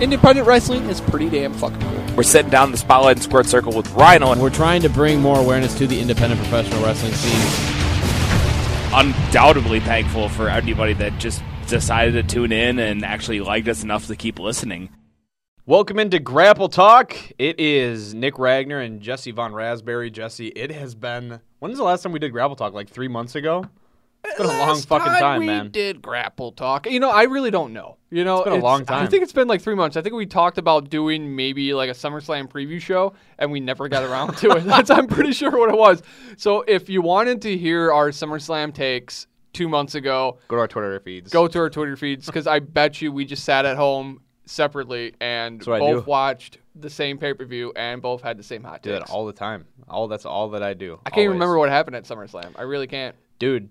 independent wrestling is pretty damn fucking cool. We're sitting down in the Spotlight and Squared Circle with Rhino, and we're trying to bring more awareness to the independent professional wrestling scene. Undoubtedly thankful for anybody that just decided to tune in and actually liked us enough to keep listening. Welcome into Grapple Talk. It is Nick Ragnar and Jesse von Raspberry. Jesse, it has been... When was the last time we did Grapple Talk? Like 3 months ago? It's been a long fucking time, man. We did Grapple Talk. You know, I really don't know. You know, it's been a long time. I think it's been like 3 months. I think we talked about doing maybe like a SummerSlam preview show, and we never got around to it. That's, I'm pretty sure, what it was. So if you wanted to hear our SummerSlam takes 2 months ago... Go to our Twitter feeds. Go to our Twitter feeds, because I bet you we just sat at home... separately, and both watched the same pay-per-view, and both had the same hot takes. Do that all the time. That's all that I do. I can't even remember what happened at SummerSlam. I really can't. Dude,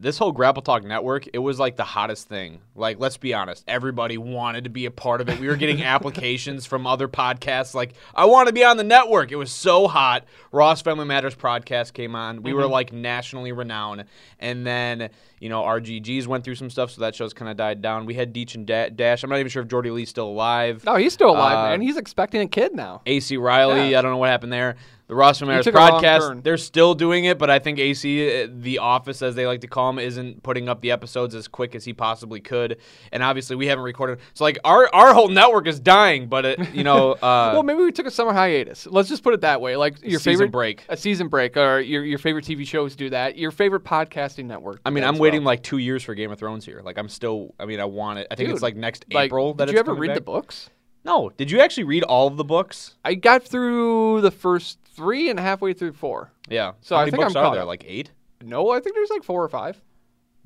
this whole Grapple Talk network, it was like the hottest thing. Like, let's be honest. Everybody wanted to be a part of it. We were getting applications from other podcasts. Like, I want to be on the network. It was so hot. Ross Family Matters podcast came on. We were, like, nationally renowned. And then... You know, RGGs went through some stuff, so that show's kind of died down. We had Deech and Dash. I'm not even sure if Jordy Lee's still alive. No, he's still alive, man. He's expecting a kid now. AC Riley, yeah. I don't know what happened there. The Ross Family Matters podcast, they're still doing it, but I think AC, the office, as they like to call him, isn't putting up the episodes as quick as he possibly could. And obviously, we haven't recorded. So, like, our whole network is dying, but, well, maybe we took a summer hiatus. Let's just put it that way. Like, your favorite break. A season break, or your favorite TV shows do that. Your favorite podcasting network. I mean, I'm waiting like 2 years for Game of Thrones here. Like, I'm still, I mean, I want it. I think it's like next April that it's coming back. Did you ever read the books? No. Did you actually read all of the books? I got through the first three and halfway through four. Yeah. So how many books are there? Like 8? No, I think there's like 4 or 5.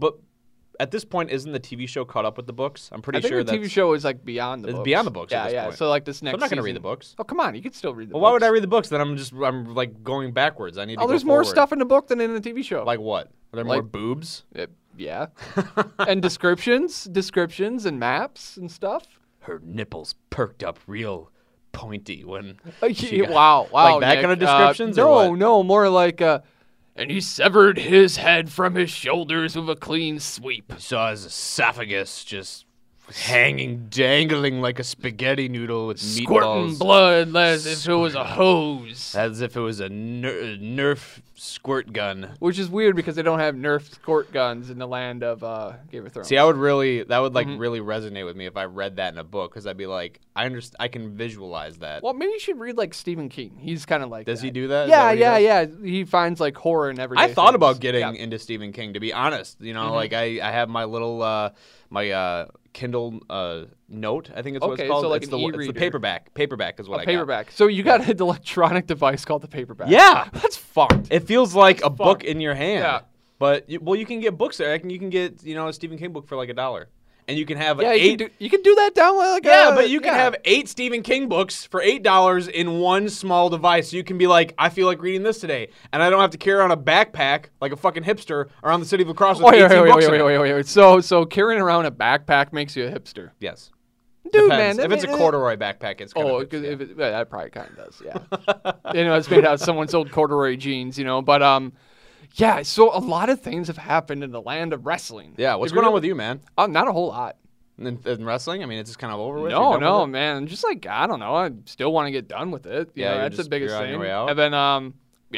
But at this point, isn't the TV show caught up with the books? I'm pretty sure the TV show is like beyond the books. It's beyond the books at this point. Yeah, so like this next season. I'm not going to read the books. Oh, come on. You can still read the books. Well, why would I read the books? Then I'm like going backwards. I need to go forward. Oh, there's more stuff in the book than in the TV show. Like what? Are there more boobs? Yeah. And descriptions and maps and stuff. Her nipples perked up real pointy when wow. Like that kind of descriptions? No, more like... And he severed his head from his shoulders with a clean sweep. He saw his esophagus just hanging, dangling like a spaghetti noodle with meatballs. Squirting blood as if it was a hose. As if it was a Nerf squirt gun. Which is weird because they don't have Nerf squirt guns in the land of Game of Thrones. See, that would really resonate with me if I read that in a book, because I'd be like, I can visualize that. Well, maybe you should read like Stephen King. He's kind of like Does he do that? Yeah. He finds like horror in everyday things. I thought about getting into Stephen King, to be honest. You know, like I have my little, my Kindle Note, I think it's what it's called. So like it's an e-reader. It's the paperback. Paperback is what I got. Paperback. So you got an electronic device called the paperback. Yeah. That's fucked. It feels like a book in your hand. Yeah. But, you can get books there. You can get, a Stephen King book for like $1. And you can have eight. You can do that download. Like but you can have 8 Stephen King books for $8 in one small device. You can be like, I feel like reading this today, and I don't have to carry on a backpack like a fucking hipster around the city of La Crosse with 18 books. Wait. So carrying around a backpack makes you a hipster. Yes. Dude, depends. Man. If it's a corduroy backpack, it's kind of... that probably kind of does, yeah. It's made out of someone's old corduroy jeans, but... Yeah, so a lot of things have happened in the land of wrestling. Yeah, what's going on with you, man? Not a whole lot. In wrestling? I mean, it's just kind of over with? No, man. Just like, I don't know. I still want to get done with it. That's the biggest thing. On your way out. And then,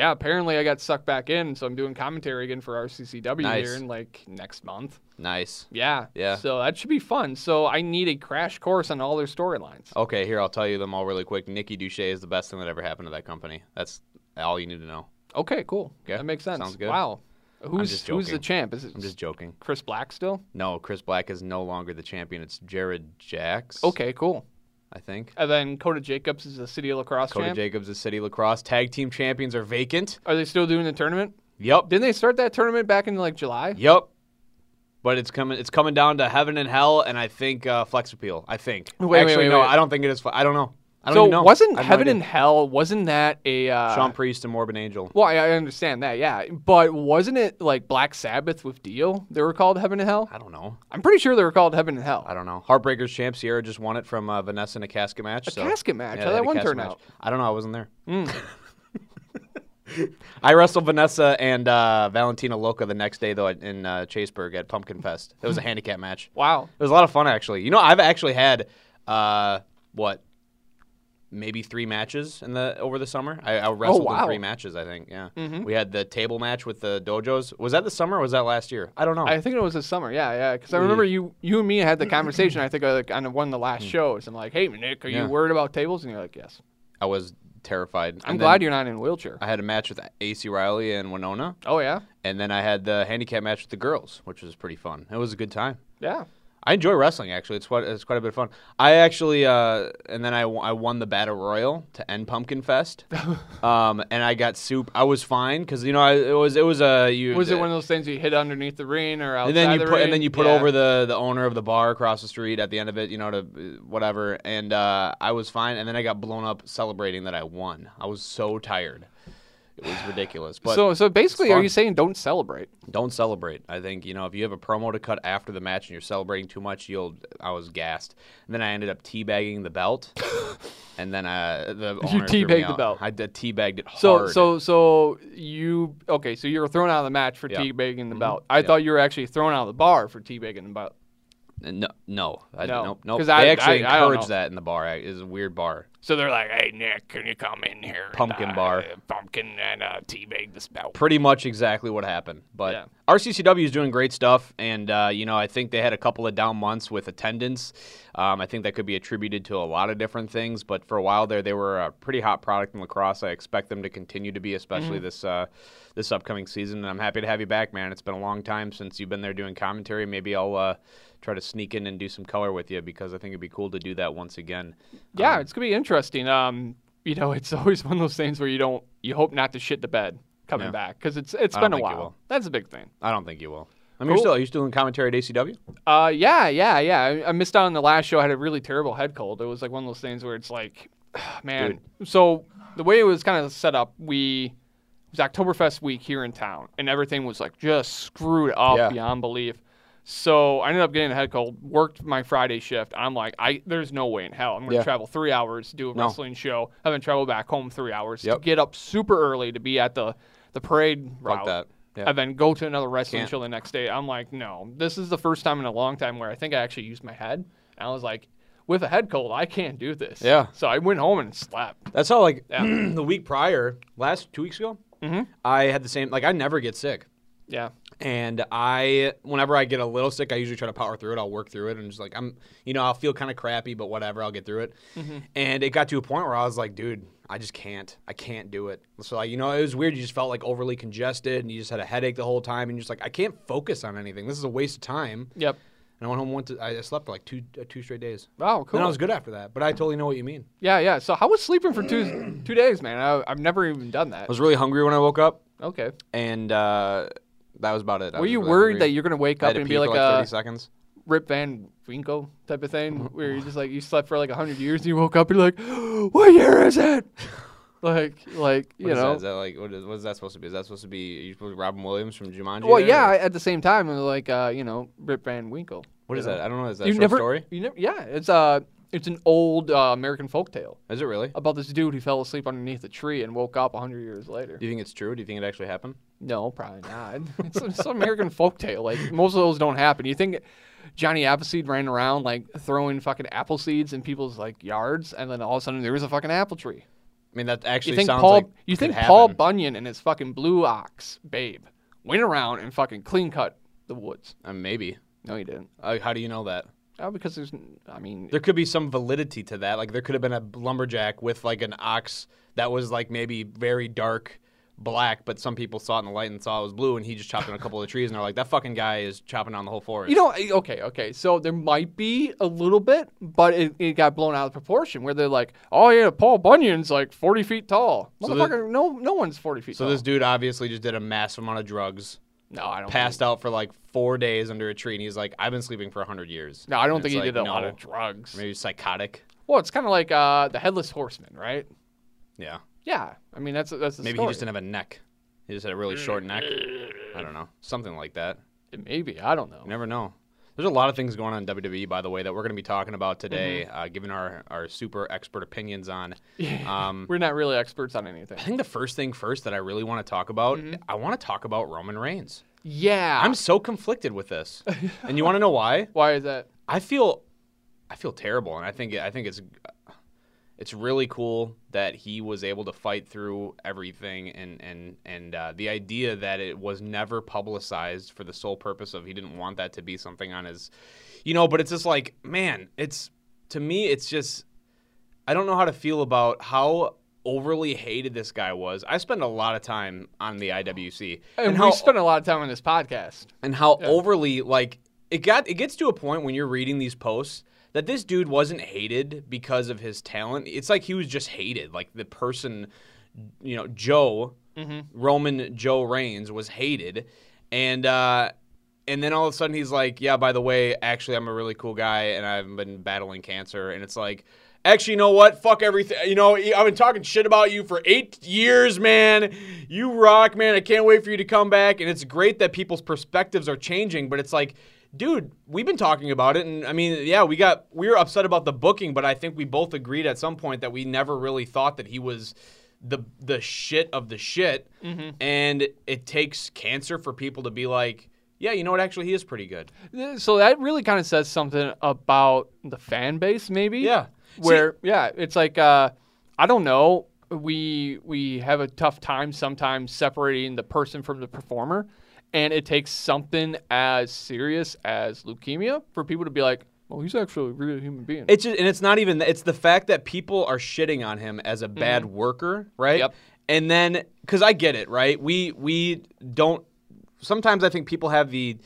apparently I got sucked back in, so I'm doing commentary again for RCCW here in like next month. Nice. Yeah. So that should be fun. So I need a crash course on all their storylines. Okay, here, I'll tell you them all really quick. Nikki Duche is the best thing that ever happened to that company. That's all you need to know. Okay, cool. Yeah, that makes sense. Sounds good. Wow. Who's the champ? I'm just joking. Chris Black still? No, Chris Black is no longer the champion. It's Jared Jax. Okay, cool. I think. And then Cota Jacobs is the City of La Crosse champ? Cota Jacobs is City of La Crosse. Tag team champions are vacant. Are they still doing the tournament? Yep. Didn't they start that tournament back in like July? Yep. But it's coming down to Heaven and Hell, and I think Flex Appeal. I think. Wait, I don't think it is. I don't know. I don't know. Wasn't Heaven and Hell, wasn't that a... Sean Priest and Morbid Angel. Well, I understand that, yeah. But wasn't it like Black Sabbath with Dio? They were called Heaven and Hell? I don't know. I'm pretty sure they were called Heaven and Hell. I don't know. Heartbreakers champ Sierra just won it from Vanessa in a casket match. Casket match? Yeah, how that one turn out? I don't know. I wasn't there. I wrestled Vanessa and Valentina Loca the next day, though, in Chaseburg at Pumpkin Fest. It was a handicap match. Wow. It was a lot of fun, actually. I've actually had... what, maybe three matches in the over the summer. I wrestled in three matches, I think. Yeah, we had the table match with the dojos. Was that the summer or was that last year? I don't know. I think it was the summer. Yeah, yeah. Because I remember you and me had the conversation. I think on one of the last shows. I'm like, hey, Nick, are you worried about tables? And you're like, yes. I was terrified. I'm glad you're not in a wheelchair. I had a match with AC Riley and Winona. Oh yeah. And then I had the handicap match with the girls, which was pretty fun. It was a good time. Yeah. I enjoy wrestling, actually. It's quite a bit of fun. I actually, and then I won the Battle Royal to end Pumpkin Fest, and I got soup. I was fine because, you know, was it one of those things you hit underneath the ring or outside the ring? And then you put over the owner of the bar across the street at the end of it, you know, to whatever, and I was fine. And then I got blown up celebrating that I won. I was so tired. It was ridiculous. But so basically, are you saying don't celebrate? Don't celebrate. I think, you know, if you have a promo to cut after the match and you're celebrating too much, I was gassed. And then I ended up teabagging the belt. And then the owner threw me out. You teabagged the belt. I teabagged it hard. So you were thrown out of the match for teabagging the belt. I thought you were actually thrown out of the bar for teabagging the belt. No. Because they actually encourage that in the bar. It's a weird bar. So they're like, hey, Nick, can you come in here? Pumpkin bar. Pumpkin and teabag the spout. Pretty much exactly what happened. But RCCW is doing great stuff. And, you know, I think they had a couple of down months with attendance. I think that could be attributed to a lot of different things. But for a while there, they were a pretty hot product in lacrosse. I expect them to continue to be, especially this upcoming season. And I'm happy to have you back, man. It's been a long time since you've been there doing commentary. Maybe I'll try to sneak in and do some color with you because I think it'd be cool to do that once again. Yeah, it's going to be interesting. You know, it's always one of those things where you hope not to shit the bed coming back because it's been a while. That's a big thing. I don't think you will. I mean, are you still doing commentary at ACW? Yeah. I missed out on the last show. I had a really terrible head cold. It was like one of those things where it's like, man. Dude. So the way it was kind of set up, it was Oktoberfest week here in town, and everything was like just screwed up beyond belief. So I ended up getting a head cold, worked my Friday shift. I'm like, there's no way in hell I'm going to travel 3 hours to do a wrestling show. I've been travel back home 3 hours to get up super early to be at the parade route. That. Yeah. And then go to another wrestling show the next day. I'm like, no, this is the first time in a long time where I think I actually used my head. And I was like, with a head cold, I can't do this. Yeah. So I went home and slept. That's how, like, the week prior, 2 weeks ago, I had the same, like, I never get sick. Yeah. And whenever I get a little sick, I usually try to power through it. I'll work through it. And just like, I'll feel kind of crappy, but whatever, I'll get through it. And it got to a point where I was like, dude, I just can't. I can't do it. So, like, you know, it was weird. You just felt like overly congested and you just had a headache the whole time. And you're just like, I can't focus on anything. This is a waast of time. Yep. And I went home, I slept for like two straight days. Wow, cool. And I was good after that, but I totally know what you mean. Yeah, yeah. So how was sleeping for two days, man? I've never even done that. I was really hungry when I woke up. Okay. And, that was about it. Were you really worried that you're going to wake up and be like a 30 seconds Rip Van Winkle type of thing where you're just like, you slept for like 100 years and you woke up and you're like, what year is it? Like you know. That? Is that like, what is that supposed to be? Is that supposed to be, are you supposed to be Robin Williams from Jumanji? Well, yeah, or? At the same time, like, you know, Rip Van Winkle. What is that? I don't know. Is that a short story? Yeah, it's an old American folktale. Is it really? About this dude who fell asleep underneath a tree and woke up 100 years later. Do you think it's true? Do you think it actually happened? No, probably not. It's an American folktale. Like, most of those don't happen. You think Johnny Appleseed ran around, like, throwing fucking apple seeds in people's, like, yards, and then all of a sudden there was a fucking apple tree. I mean, that actually sounds like you think Paul Bunyan and his fucking blue ox, babe, went around and fucking clean-cut the woods. Maybe. No, he didn't. How do you know that? Oh, because there could be some validity to that. Like, there could have been a lumberjack with, like, an ox that was, like, maybe very dark black, but some people saw it in the light and saw it was blue, and he just chopped in a couple of the trees, and they're like, that fucking guy is chopping down the whole forest. You know, okay. So there might be a little bit, but it got blown out of proportion, where they're like, oh, yeah, Paul Bunyan's, like, 40 feet tall. Motherfucker, no one's 40 feet tall. So this dude obviously just did a massive amount of drugs. No, I don't. Passed out for like 4 days under a tree, and he's like, "I've been sleeping for 100 years." No, I don't think he did a lot of drugs. Maybe psychotic. Well, it's kind of like the Headless Horseman, right? Yeah. Yeah, I mean that's the maybe story. He just didn't have a neck. He just had a really short neck. I don't know, something like that. Maybe I don't know. You never know. There's a lot of things going on in WWE, by the way, that we're going to be talking about today, giving our super expert opinions on. We're not really experts on anything. I think the first thing that I really want to talk about, I want to talk about Roman Reigns. Yeah. I'm so conflicted with this. And you want to know why? Why is that? I feel terrible, and I think it's It's really cool that he was able to fight through everything, and the idea that it was never publicized for the sole purpose of he didn't want that to be something on his, you know. But it's just like, man, it's, to me, it's just, I don't know how to feel about how overly hated this guy was. I spend a lot of time on the IWC, and we spend a lot of time on this podcast, and how overly, like, it gets to a point when you're reading these posts that this dude wasn't hated because of his talent. It's like he was just hated. Like the person, you know, Joe, Roman Joe Reigns was hated. And then all of a sudden he's like, yeah, by the way, actually I'm a really cool guy and I've been battling cancer. And it's like, actually, you know what? Fuck everything. You know, I've been talking shit about you for 8 years, man. You rock, man. I can't wait for you to come back. And it's great that people's perspectives are changing, but it's like, dude, we've been talking about it, and I mean, yeah, we were upset about the booking, but I think we both agreed at some point that we never really thought that he was the shit of the shit, and it takes cancer for people to be like, yeah, you know what, actually, he is pretty good. So that really kind of says something about the fan base, maybe? Yeah. It's like, I don't know, we have a tough time sometimes separating the person from the performer. And it takes something as serious as leukemia for people to be like, well, he's actually a real human being. It's just, and it's not even – it's the fact that people are shitting on him as a bad worker, right? Yep. And then – because I get it, right? We don't – sometimes I think people have the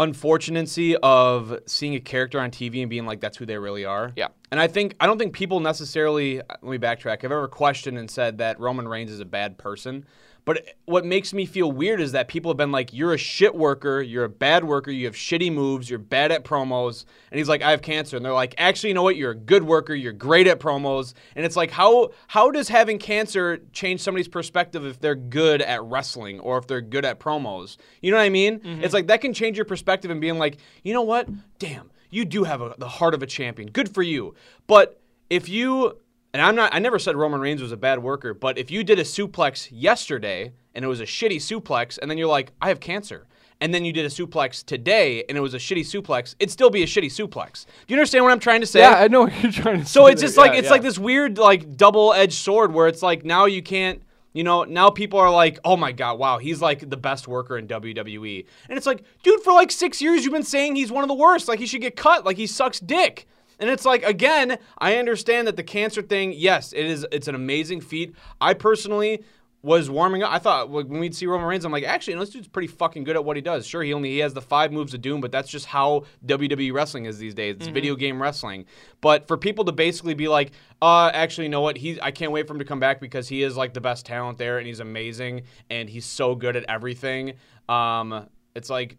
unfortunacy of seeing a character on TV and being like, that's who they really are. Yeah. And I don't think people necessarily – let me backtrack. I've ever questioned and said that Roman Reigns is a bad person. But what makes me feel weird is that people have been like, you're a shit worker, you're a bad worker, you have shitty moves, you're bad at promos. And he's like, I have cancer. And they're like, actually, you know what? You're a good worker, you're great at promos. And it's like, how does having cancer change somebody's perspective if they're good at wrestling or if they're good at promos? You know what I mean? Mm-hmm. It's like that can change your perspective and being like, you know what? Damn, you do have the heart of a champion. Good for you. But if you... And I never said Roman Reigns was a bad worker, but if you did a suplex yesterday and it was a shitty suplex and then you're like, I have cancer, and then you did a suplex today and it was a shitty suplex, it'd still be a shitty suplex. Do you understand what I'm trying to say? Yeah, I know what you're trying to say. So it's just like, it's like this weird, like, double-edged sword where it's like, now you can't, you know, now people are like, oh my God, wow, he's like the best worker in WWE. And it's like, dude, for like 6 years you've been saying he's one of the worst. Like, he should get cut. Like, he sucks dick. And it's like, again, I understand that the cancer thing, yes, it's an amazing feat. I personally was warming up. I thought when we'd see Roman Reigns, I'm like, actually, you know, this dude's pretty fucking good at what he does. Sure, he has the 5 moves of doom, but that's just how WWE wrestling is these days. It's video game wrestling. But for people to basically be like, actually, you know what? I can't wait for him to come back because he is like the best talent there and he's amazing and he's so good at everything. It's like,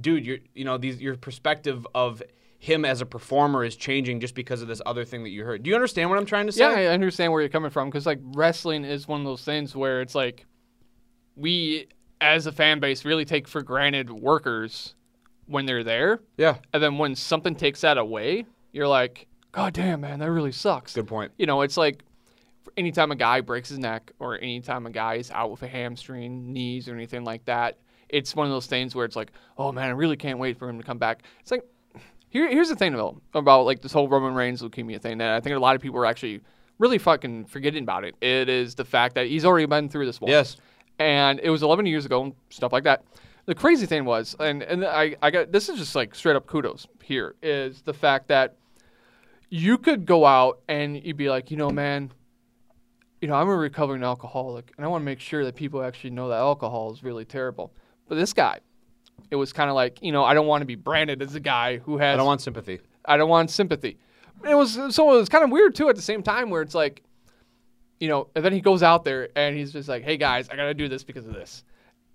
dude, your perspective of him as a performer is changing just because of this other thing that you heard. Do you understand what I'm trying to say? Yeah, I understand where you're coming from because, like, wrestling is one of those things where it's like we, as a fan base, really take for granted workers when they're there. Yeah. And then when something takes that away, you're like, God damn, man, that really sucks. Good point. You know, it's like anytime a guy breaks his neck or anytime a guy is out with a hamstring, knees, or anything like that, it's one of those things where it's like, oh, man, I really can't wait for him to come back. It's like, here's the thing about like this whole Roman Reigns leukemia thing that I think a lot of people are actually really fucking forgetting about it. It is the fact that he's already been through this once. Yes. And it was 11 years ago and stuff like that. The crazy thing was, and I got, this is just like straight up kudos here, is the fact that you could go out and you'd be like, you know, man, you know, I'm a recovering alcoholic and I want to make sure that people actually know that alcohol is really terrible. But this guy, it was kind of like, you know, I don't want to be branded as a guy who has... I don't want sympathy. I don't want sympathy. It was kind of weird, too, at the same time where it's like, you know, and then he goes out there and he's just like, hey, guys, I got to do this because of this.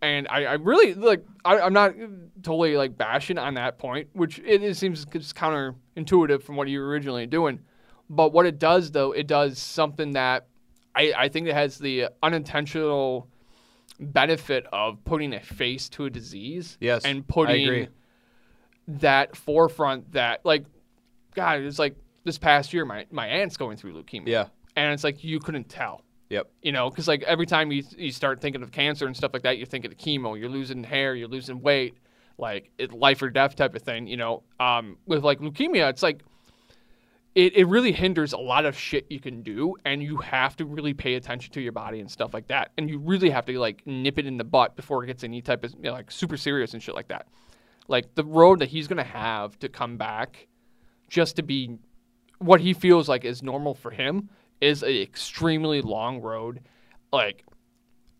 And I really, like, I'm not totally, like, bashing on that point, which it seems just counterintuitive from what you were originally doing. But what it does, though, it does something that I think it has the unintentional benefit of putting a face to a disease. Yes, and putting that forefront that, like, God, it's like this past year, my aunt's going through leukemia. Yeah. And it's like, you couldn't tell. Yep. You know, because like every time you start thinking of cancer and stuff like that, you're thinking of chemo, you're losing hair, you're losing weight, like life or death type of thing, you know. With like leukemia, it's like it really hinders a lot of shit you can do, and you have to really pay attention to your body and stuff like that. And you really have to, like, nip it in the butt before it gets any type of, you know, like, super serious and shit like that. Like, the road that he's going to have to come back just to be what he feels like is normal for him is an extremely long road. Like,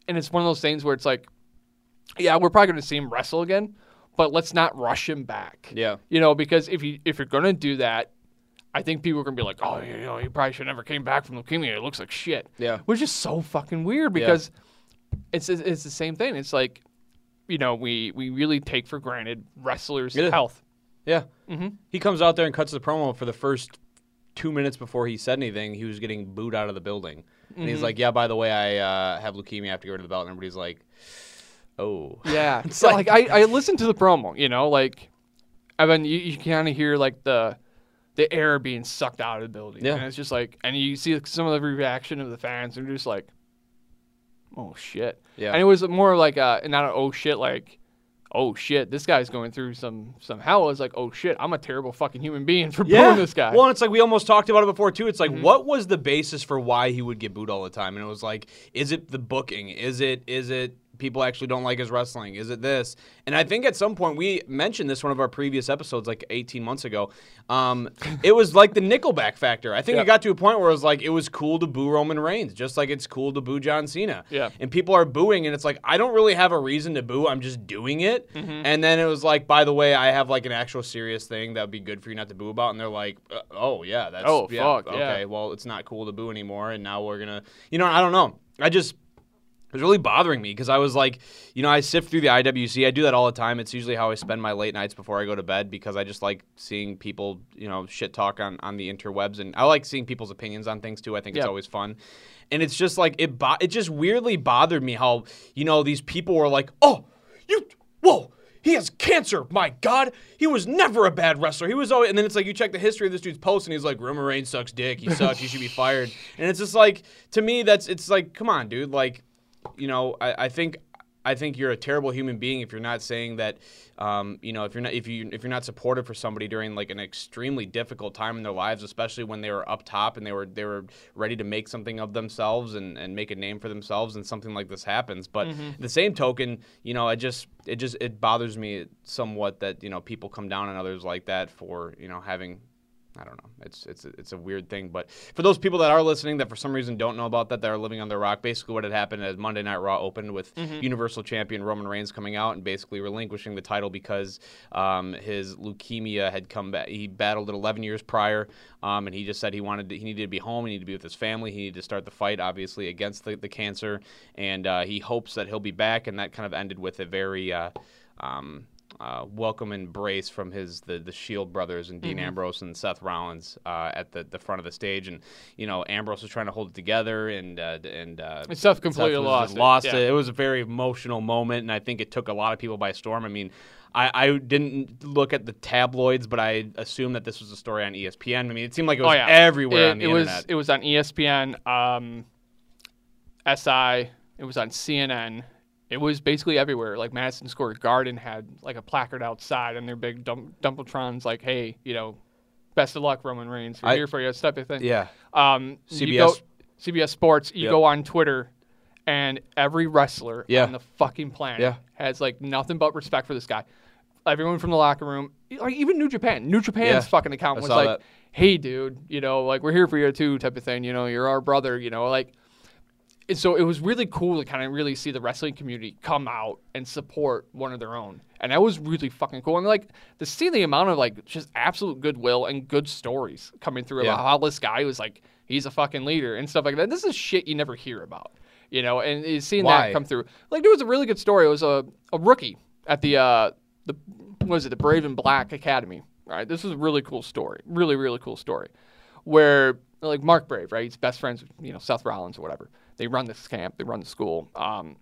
and it's one of those things where it's like, yeah, we're probably going to see him wrestle again, but let's not rush him back. Yeah. You know, because if you're going to do that, I think people are going to be like, oh, you know, he probably should have never came back from leukemia. It looks like shit. Yeah. Which is so fucking weird because it's the same thing. It's like, you know, we really take for granted wrestlers' health. Yeah. Mm-hmm. He comes out there and cuts the promo for the first 2 minutes before he said anything. He was getting booed out of the building. And he's like, yeah, by the way, I have leukemia. I have to get rid of the belt. And everybody's like, oh. Yeah. It's so, like I listened to the promo, you know, like, I mean, you kind of hear, like, the air being sucked out of the building. Yeah. And it's just like, and you see some of the reaction of the fans, and just like, oh shit. Yeah. And it was more like not an oh shit, like, oh shit, this guy's going through some hell. It's like, oh shit, I'm a terrible fucking human being for booing this guy. Well, and it's like, we almost talked about it before too. It's like, what was the basis for why he would get booed all the time? And it was like, is it the booking? Is it people actually don't like his wrestling? Is it this? And I think at some point we mentioned this one of our previous episodes, like 18 months ago. It was like the Nickelback factor. I think it got to a point where it was like, it was cool to boo Roman Reigns, just like it's cool to boo John Cena. Yeah. And people are booing, and it's like, I don't really have a reason to boo. I'm just doing it. Mm-hmm. And then it was like, by the way, I have like an actual serious thing that would be good for you not to boo about. And they're like, oh yeah, that's fuck. Okay, well, it's not cool to boo anymore. And now we're gonna, you know, I don't know. It was really bothering me because I was like, you know, I sift through the IWC. I do that all the time. It's usually how I spend my late nights before I go to bed because I just like seeing people, you know, shit talk on the interwebs. And I like seeing people's opinions on things too. I think it's always fun. And it's just like, it just weirdly bothered me how, you know, these people were like, oh, whoa. He has cancer. My God. He was never a bad wrestler. He was always, and then it's like you check the history of this dude's post, and he's like, Roman Reigns sucks dick. He sucks. He should be fired. And it's just like, to me, it's like, come on, dude. Like, you know, I think you're a terrible human being if you're not saying that, you know, if you're not supportive for somebody during like an extremely difficult time in their lives, especially when they were up top and they were ready to make something of themselves and make a name for themselves, and something like this happens. But the same token, you know, it bothers me somewhat that, you know, people come down on others like that for, you know, having. I don't know. It's a weird thing. But for those people that are listening that for some reason don't know about that are living under a rock, basically what had happened is Monday Night Raw opened with Universal Champion Roman Reigns coming out and basically relinquishing the title because his leukemia had come back. He battled it 11 years prior, and he just said he needed to be home, he needed to be with his family, he needed to start the fight, obviously, against the cancer. And he hopes that he'll be back, and that kind of ended with a very welcome embrace from the Shield brothers and Dean Ambrose and Seth Rollins at the front of the stage, and you know Ambrose was trying to hold it together, and Seth completely lost it. It was a very emotional moment, and I think it took a lot of people by storm. I mean, I didn't look at the tabloids, but I assumed that this was a story on ESPN. I mean, it seemed like it was everywhere on the internet. It was on ESPN, SI. It was on CNN. It was basically everywhere. Like Madison Square Garden had like a placard outside and their big Dumbletrons, like, hey, you know, best of luck, Roman Reigns. We're here for you. Type of thing. Yeah. CBS Sports. You go on Twitter, and every wrestler on the fucking planet has like nothing but respect for this guy. Everyone from the locker room, like even New Japan. New Japan's fucking account was like, hey, dude, you know, like we're here for you too, type of thing. You know, you're our brother. You know, like. And so it was really cool to kind of really see the wrestling community come out and support one of their own. And that was really fucking cool. And like to see the amount of like just absolute goodwill and good stories coming through about how this guy was like, he's a fucking leader and stuff like that. This is shit you never hear about, you know, and seeing that come through. Like there was a really good story. It was a rookie at the Brave and Black Academy. Right. This was a really cool story. Really, really cool story where like Mark Brave, right. He's best friends with, you know, Seth Rollins or whatever. They run this camp. They run the school. One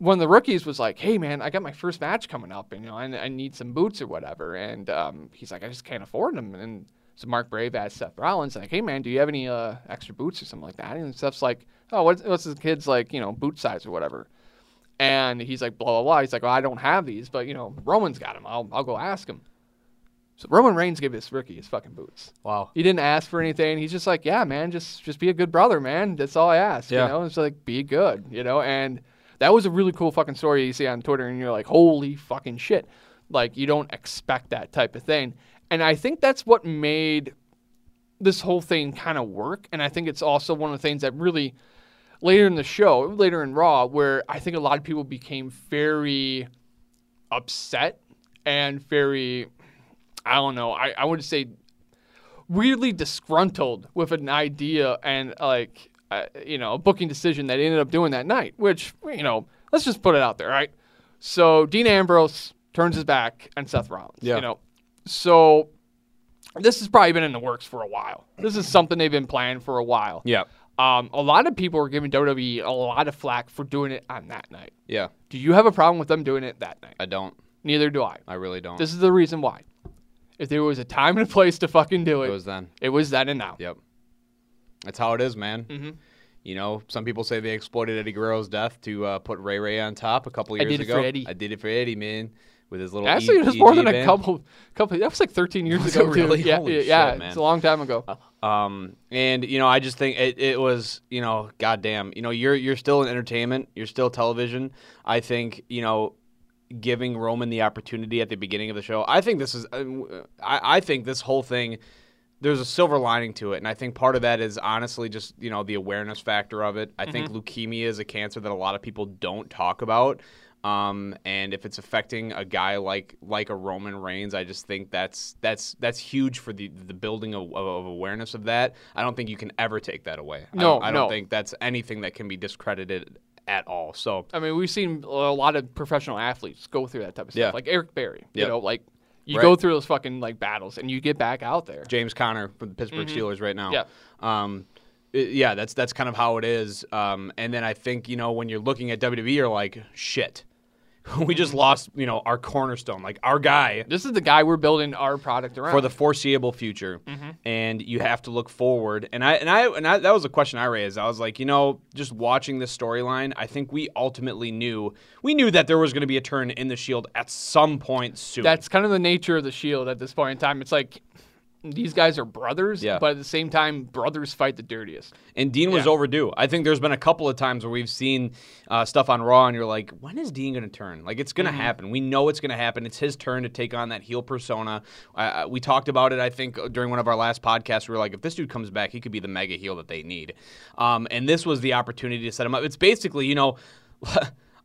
of the rookies was like, hey, man, I got my first match coming up, and you know, I need some boots or whatever. And he's like, I just can't afford them. And so Mark Brave asked Seth Rollins, like, hey, man, do you have any extra boots or something like that? And Seth's like, oh, what's the kid's, like, you know, boot size or whatever? And he's like, blah, blah, blah. He's like, well, I don't have these, but, you know, Roman's got them. I'll go ask him. So Roman Reigns gave this rookie his fucking boots. Wow. He didn't ask for anything. He's just like, yeah, man, just be a good brother, man. That's all I ask. Yeah. You know, it's like, be good, you know. And that was a really cool fucking story you see on Twitter, and you're like, holy fucking shit. Like, you don't expect that type of thing. And I think that's what made this whole thing kind of work. And I think it's also one of the things that really, later in the show, later in Raw, where I think a lot of people became very upset and very... I don't know. I would say weirdly disgruntled with an idea and, like, you know, a booking decision that ended up doing that night, which, you know, let's just put it out there, right? So Dean Ambrose turns his back on Seth Rollins, yeah. You know. So this has probably been in the works for a while. This is something they've been planning for a while. Yeah. A lot of people are giving WWE a lot of flack for doing it on that night. Yeah. Do you have a problem with them doing it that night? I don't. Neither do I. I really don't. This is the reason why. If there was a time and a place to fucking do it, it was then. It was then and now. Yep. That's how it is, man. Mm-hmm. You know, some people say they exploited Eddie Guerrero's death to put Ray Ray on top a couple years ago. I did it for Eddie, man, with his little actually, it was more than a couple. That was like 13 years ago. Really? Yeah, yeah, shit, man. It's a long time ago. And, you know, I just think it was, you know, goddamn. You know, you're still in entertainment. You're still television. I think, you know, giving Roman the opportunity at the beginning of the show. I think this is, I think this whole thing, there's a silver lining to it. And I think part of that is honestly just, you know, the awareness factor of it. I think leukemia is a cancer that a lot of people don't talk about. And if it's affecting a guy like a Roman Reigns, I just think that's huge for the building of awareness of that. I don't think you can ever take that away. No, I don't think that's anything that can be discredited at all. So I mean, we've seen a lot of professional athletes go through that type of stuff. Yeah. Like Eric Berry. Yep. You know, like you go through those fucking like battles and you get back out there. James Conner for the Pittsburgh Steelers right now. Yeah. Yeah, that's kind of how it is. And then I think, you know, when you're looking at WWE, you're like, shit. We just lost, you know, our cornerstone, like our guy. This is the guy we're building our product around for the foreseeable future, and you have to look forward. And I that was a question I raised. I was like, you know, just watching this storyline, I think we ultimately knew that there was going to be a turn in the Shield at some point soon. That's kind of the nature of the Shield at this point in time. It's like, these guys are brothers, but at the same time, brothers fight the dirtiest. And Dean was overdue. I think there's been a couple of times where we've seen stuff on Raw, and you're like, when is Dean going to turn? Like, it's going to happen. We know it's going to happen. It's his turn to take on that heel persona. We talked about it, I think, during one of our last podcasts. We were like, if this dude comes back, he could be the mega heel that they need. And this was the opportunity to set him up. It's basically, you know...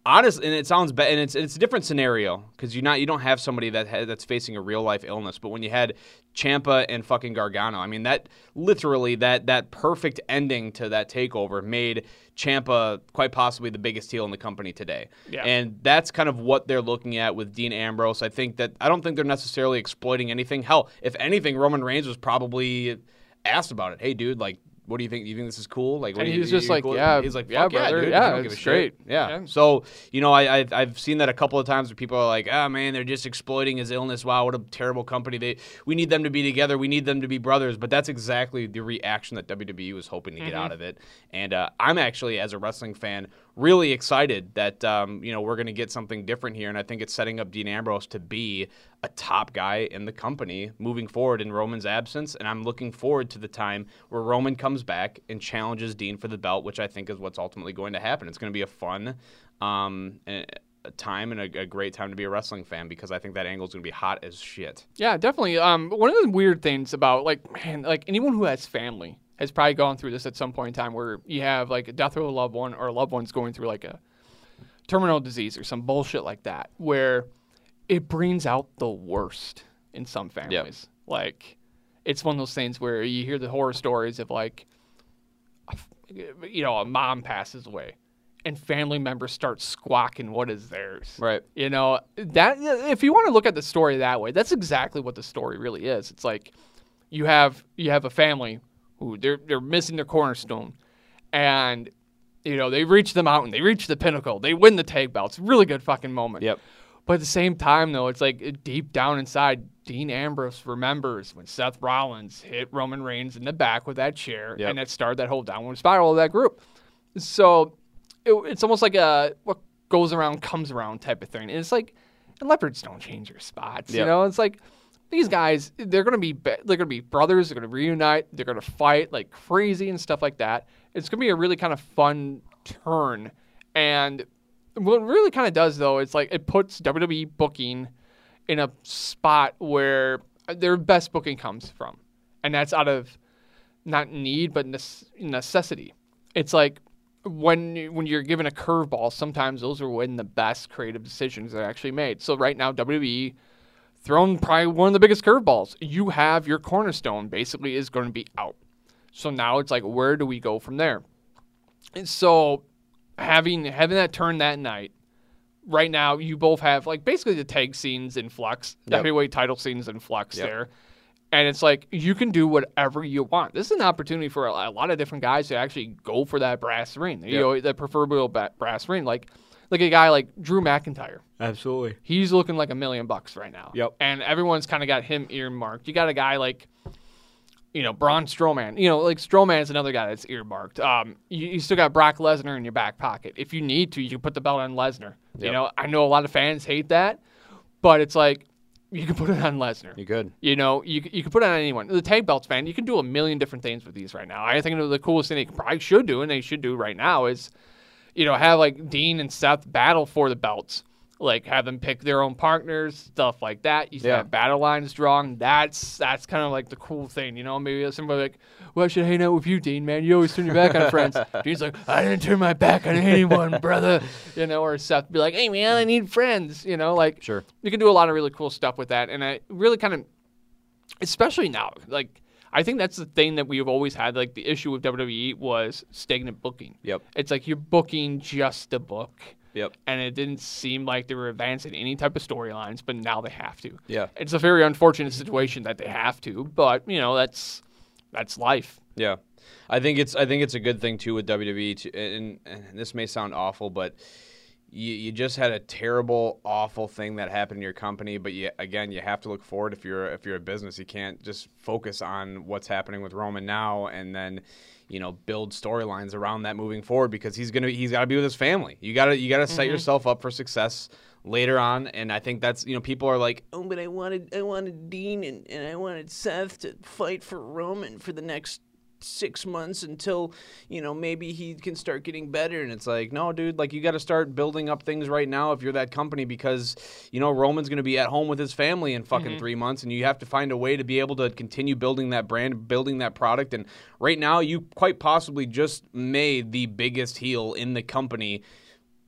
Honestly, and it sounds bad, and it's a different scenario because you don't have somebody that's facing a real life illness. But when you had Ciampa and fucking Gargano, I mean that literally that perfect ending to that takeover made Ciampa quite possibly the biggest heel in the company today. Yeah. And that's kind of what they're looking at with Dean Ambrose. I don't think they're necessarily exploiting anything. Hell, if anything, Roman Reigns was probably asked about it. Hey, dude, like, what do you think? Do you think this is cool? Like, what and he's just like, cool? Yeah. He's like, yeah, brother, dude, I don't give a shit. Yeah. So, you know, I've seen that a couple of times where people are like, oh, man, they're just exploiting his illness. Wow, what a terrible company. We need them to be together. We need them to be brothers. But that's exactly the reaction that WWE was hoping to get out of it. And I'm actually, as a wrestling fan, really excited that, you know, we're going to get something different here. And I think it's setting up Dean Ambrose to be a top guy in the company moving forward in Roman's absence. And I'm looking forward to the time where Roman comes back and challenges Dean for the belt, which I think is what's ultimately going to happen. It's going to be a fun time and a great time to be a wrestling fan because I think that angle is going to be hot as shit. Yeah, definitely. One of the weird things about, like, man, like anyone who has family has probably gone through this at some point in time where you have like a death of a loved one or a loved one's going through like a terminal disease or some bullshit like that where it brings out the worst in some families. Yep. Like it's one of those things where you hear the horror stories of like, you know, a mom passes away and family members start squawking what is theirs. Right. You know, that if you want to look at the story that way, that's exactly what the story really is. It's like you have a family who they're missing their cornerstone. And, you know, they reach the mountain. They reach the pinnacle. They win the tag belts. Really good fucking moment. Yep. But at the same time, though, it's like deep down inside, Dean Ambrose remembers when Seth Rollins hit Roman Reigns in the back with that chair. Yep. And that started that whole downward spiral of that group. So it's almost like a what goes around comes around type of thing. And it's like, and leopards don't change their spots. Yep. You know, it's like... these guys, they're gonna be brothers. They're gonna reunite. They're gonna fight like crazy and stuff like that. It's gonna be a really kind of fun turn. And what it really kind of does though, it's like it puts WWE booking in a spot where their best booking comes from, and that's out of not need but necessity. It's like when you're given a curveball, sometimes those are when the best creative decisions are actually made. So right now, WWE thrown probably one of the biggest curveballs. You have your cornerstone basically is going to be out. So now it's like, where do we go from there? And so having that turn that night, right now you both have like basically the tag scenes in flux, the heavyweight title scenes in flux there. And it's like you can do whatever you want. This is an opportunity for a lot of different guys to actually go for that brass ring, you know, that proverbial brass ring. Like a guy like Drew McIntyre. Absolutely. He's looking like $1 million right now. Yep. And everyone's kind of got him earmarked. You got a guy like, you know, Braun Strowman. You know, like Strowman is another guy that's earmarked. You still got Brock Lesnar in your back pocket. If you need to, you can put the belt on Lesnar. Yep. You know, I know a lot of fans hate that, but it's like, you can put it on Lesnar. You could. You know, you can put it on anyone. The tag belts, man, you can do 1 million different things with these right now. I think the coolest thing they probably should do, and they should do right now, is, you know, have like Dean and Seth battle for the belts. Like have them pick their own partners, stuff like that. You should have battle lines drawn. That's kind of like the cool thing, you know. Maybe somebody like, well, I should hang out with you, Dean, man. You always turn your back on friends. Dean's like, I didn't turn my back on anyone, brother. You know, or Seth be like, hey, man, I need friends. You know, like sure, you can do a lot of really cool stuff with that. And I really kind of, especially now, like I think that's the thing that we've always had. Like the issue with WWE was stagnant booking. Yep, it's like you're booking just a book. Yep. And it didn't seem like they were advancing any type of storylines, but now they have to. Yeah. It's a very unfortunate situation that they have to, but you know, that's life. Yeah. I think it's a good thing too with WWE too, and this may sound awful, but you just had a terrible, awful thing that happened in your company, but you have to look forward if you're a business. You can't just focus on what's happening with Roman now and then, you know, build storylines around that moving forward, because he's got to be with his family. You got to set yourself up for success later on, and I think that's, you know, people are like, oh, but I wanted Dean and I wanted Seth to fight for Roman for the next 6 months until, you know, maybe he can start getting better. And it's like, no, dude, like you got to start building up things right now if you're that company, because you know Roman's going to be at home with his family in fucking 3 months, and you have to find a way to be able to continue building that brand, building that product. And right now, you quite possibly just made the biggest heel in the company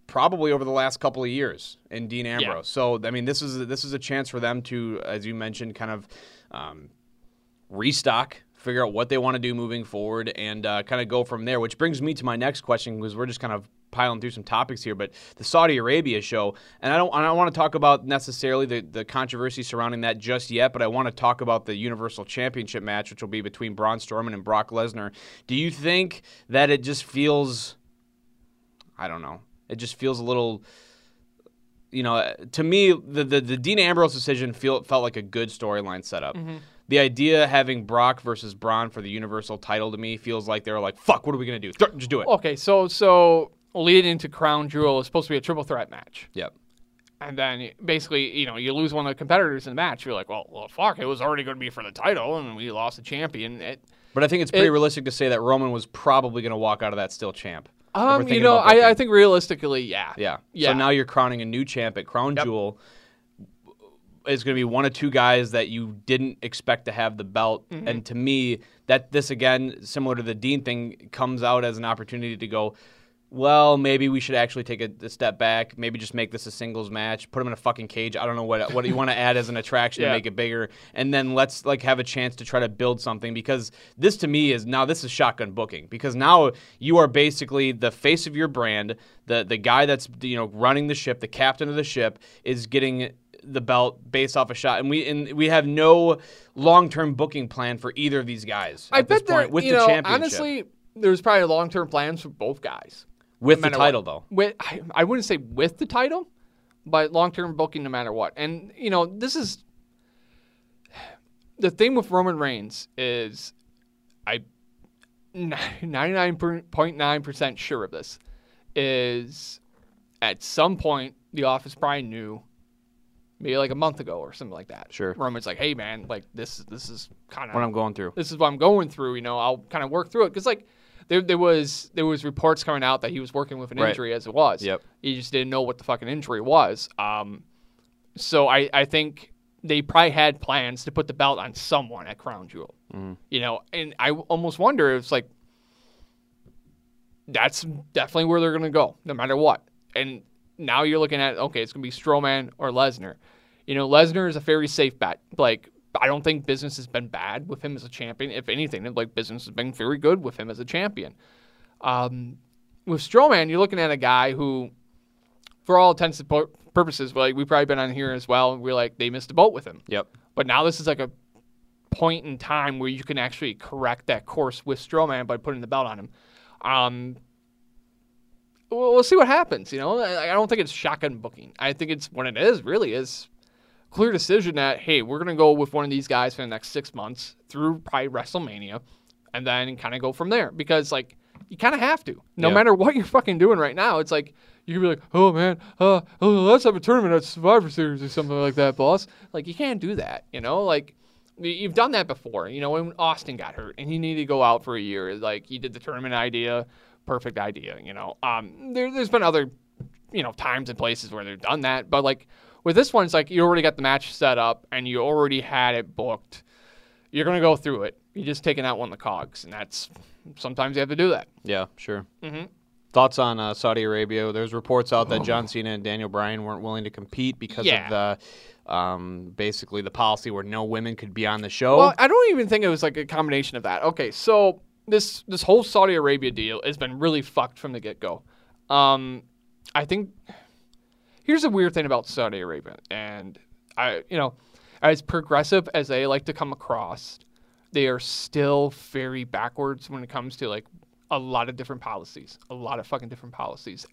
probably over the last couple of years in Dean Ambrose. Yeah. So, I mean, this is a chance for them to, as you mentioned, kind of restock, figure out what they want to do moving forward, and kind of go from there, which brings me to my next question, because we're just kind of piling through some topics here. But the Saudi Arabia show, and I don't want to talk about necessarily the controversy surrounding that just yet, but I want to talk about the Universal Championship match, which will be between Braun Strowman and Brock Lesnar. Do you think that it just feels, I don't know, it just feels a little, you know, to me, the Dean Ambrose decision felt like a good storyline setup. Mm-hmm. The idea of having Brock versus Braun for the Universal title to me feels like they're like, fuck, what are we going to do? Just do it. Okay, so leading to Crown Jewel is supposed to be a triple threat match. Yep. And then basically, you know, you lose one of the competitors in the match. You're like, well fuck, it was already going to be for the title, and we lost the champion. But I think it's pretty realistic to say that Roman was probably going to walk out of that still champ. You know, I think realistically, yeah. So now you're crowning a new champ at Crown Jewel. Is going to be one of two guys that you didn't expect to have the belt. Mm-hmm. And to me, that this, again, similar to the Dean thing, comes out as an opportunity to go, well, maybe we should actually take a step back, maybe just make this a singles match, put him in a fucking cage. I don't know what you want to add as an attraction to make it bigger. And then let's like have a chance to try to build something, because this to me is now this is shotgun booking, because now you are basically the face of your brand. The guy that's, you know, running the ship, the captain of the ship, is getting the belt based off a shot, and we have no long-term booking plan for either of these guys. I bet there, with the championship, honestly, there's probably long-term plans for both guys with the title, though. I wouldn't say with the title, but long-term booking, no matter what. And you know, this is the thing with Roman Reigns is I'm 99.9% sure of this is at some point the office probably knew. maybe like a month ago or something like that. Sure. Roman's like, hey man, like this is kind of what I'm going through. This is what I'm going through. You know, I'll kind of work through it because like there was reports coming out that he was working with an injury as it was. Yep. He just didn't know what the fucking injury was. So I think they probably had plans to put the belt on someone at Crown Jewel. Mm-hmm. You know, and I almost wonder if it's like that's definitely where they're going to go, no matter what. And now you're looking at, okay, it's going to be Strowman or Lesnar. You know, Lesnar is a very safe bet. Like, I don't think business has been bad with him as a champion. If anything, like, business has been very good with him as a champion. With Strowman, you're looking at a guy who, for all intents and purposes, like, we've probably been on here as well, and we're like, they missed the boat with him. Yep. But now this is like a point in time where you can actually correct that course with Strowman by putting the belt on him. We'll see what happens, you know. I don't think it's shotgun booking. I think it's when it is, really is clear decision that, hey, we're going to go with one of these guys for the next 6 months through probably WrestleMania and then kind of go from there because, like, you kind of have to. No yeah. matter what you're fucking doing right now, it's like you can be like, oh, man, let's have a tournament at Survivor Series or something like that, boss. Like, you can't do that, you know. Like, you've done that before. You know, when Austin got hurt and he needed to go out for a year, like, he did the tournament idea. Perfect idea, you know. There's been other, you know, times and places where they've done that, but like with this one, it's like you already got the match set up and you already had it booked. You're gonna go through it. You're just taking out one of the cogs, and that's sometimes you have to do that. Yeah, sure. Mm-hmm. Thoughts on Saudi Arabia? There's reports out that John Cena and Daniel Bryan weren't willing to compete because yeah. of the basically the policy where no women could be on the show. Well, I don't even think it was like a combination of that. Okay, so. This whole Saudi Arabia deal has been really fucked from the get-go. I think here's a weird thing about Saudi Arabia, and as progressive as they like to come across, they are still very backwards when it comes to like a lot of different policies,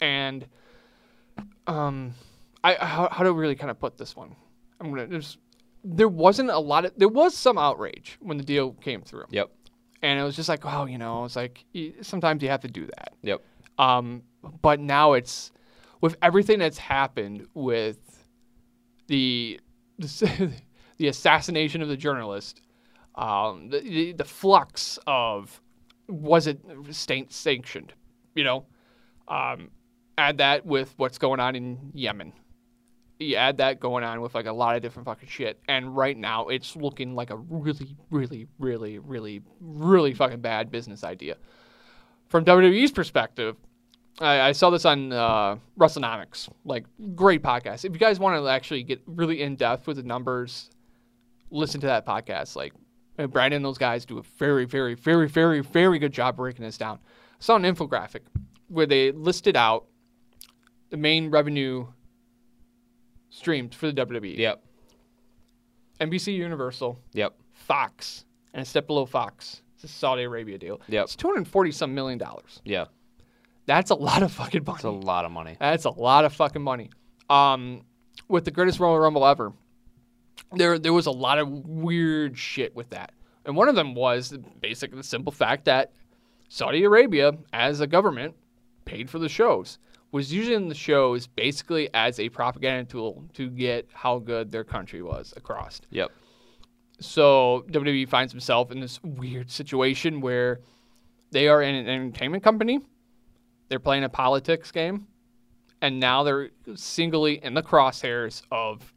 and how to really kind of put this one. There was some outrage when the deal came through. Yep. And it was just like, oh, you know, it's like sometimes you have to do that. Yep. But now it's with everything that's happened with the assassination of the journalist, the flux of was it state sanctioned, you know? Add that with what's going on in Yemen. You add that going on with like a lot of different fucking shit, and right now it's looking like a really, really, really, really, really fucking bad business idea. From WWE's perspective, I saw this on Russellnomics, like great podcast. If you guys want to actually get really in depth with the numbers, listen to that podcast. Like Brandon and those guys do a very, very, very, very, very good job breaking this down. I saw an infographic where they listed out the main revenue streams for the WWE. Yep. NBC Universal. Yep. Fox. And a step below Fox. It's a Saudi Arabia deal. Yep. It's $240-some million. Yeah. That's a lot of fucking money. That's a lot of money. With the greatest Royal Rumble ever, there was a lot of weird shit with that. And one of them was basically the simple fact that Saudi Arabia, as a government, paid for the shows. Was using the shows basically as a propaganda tool to get how good their country was across. Yep. So WWE finds himself in this weird situation where they are in an entertainment company, they're playing a politics game, and now they're singly in the crosshairs of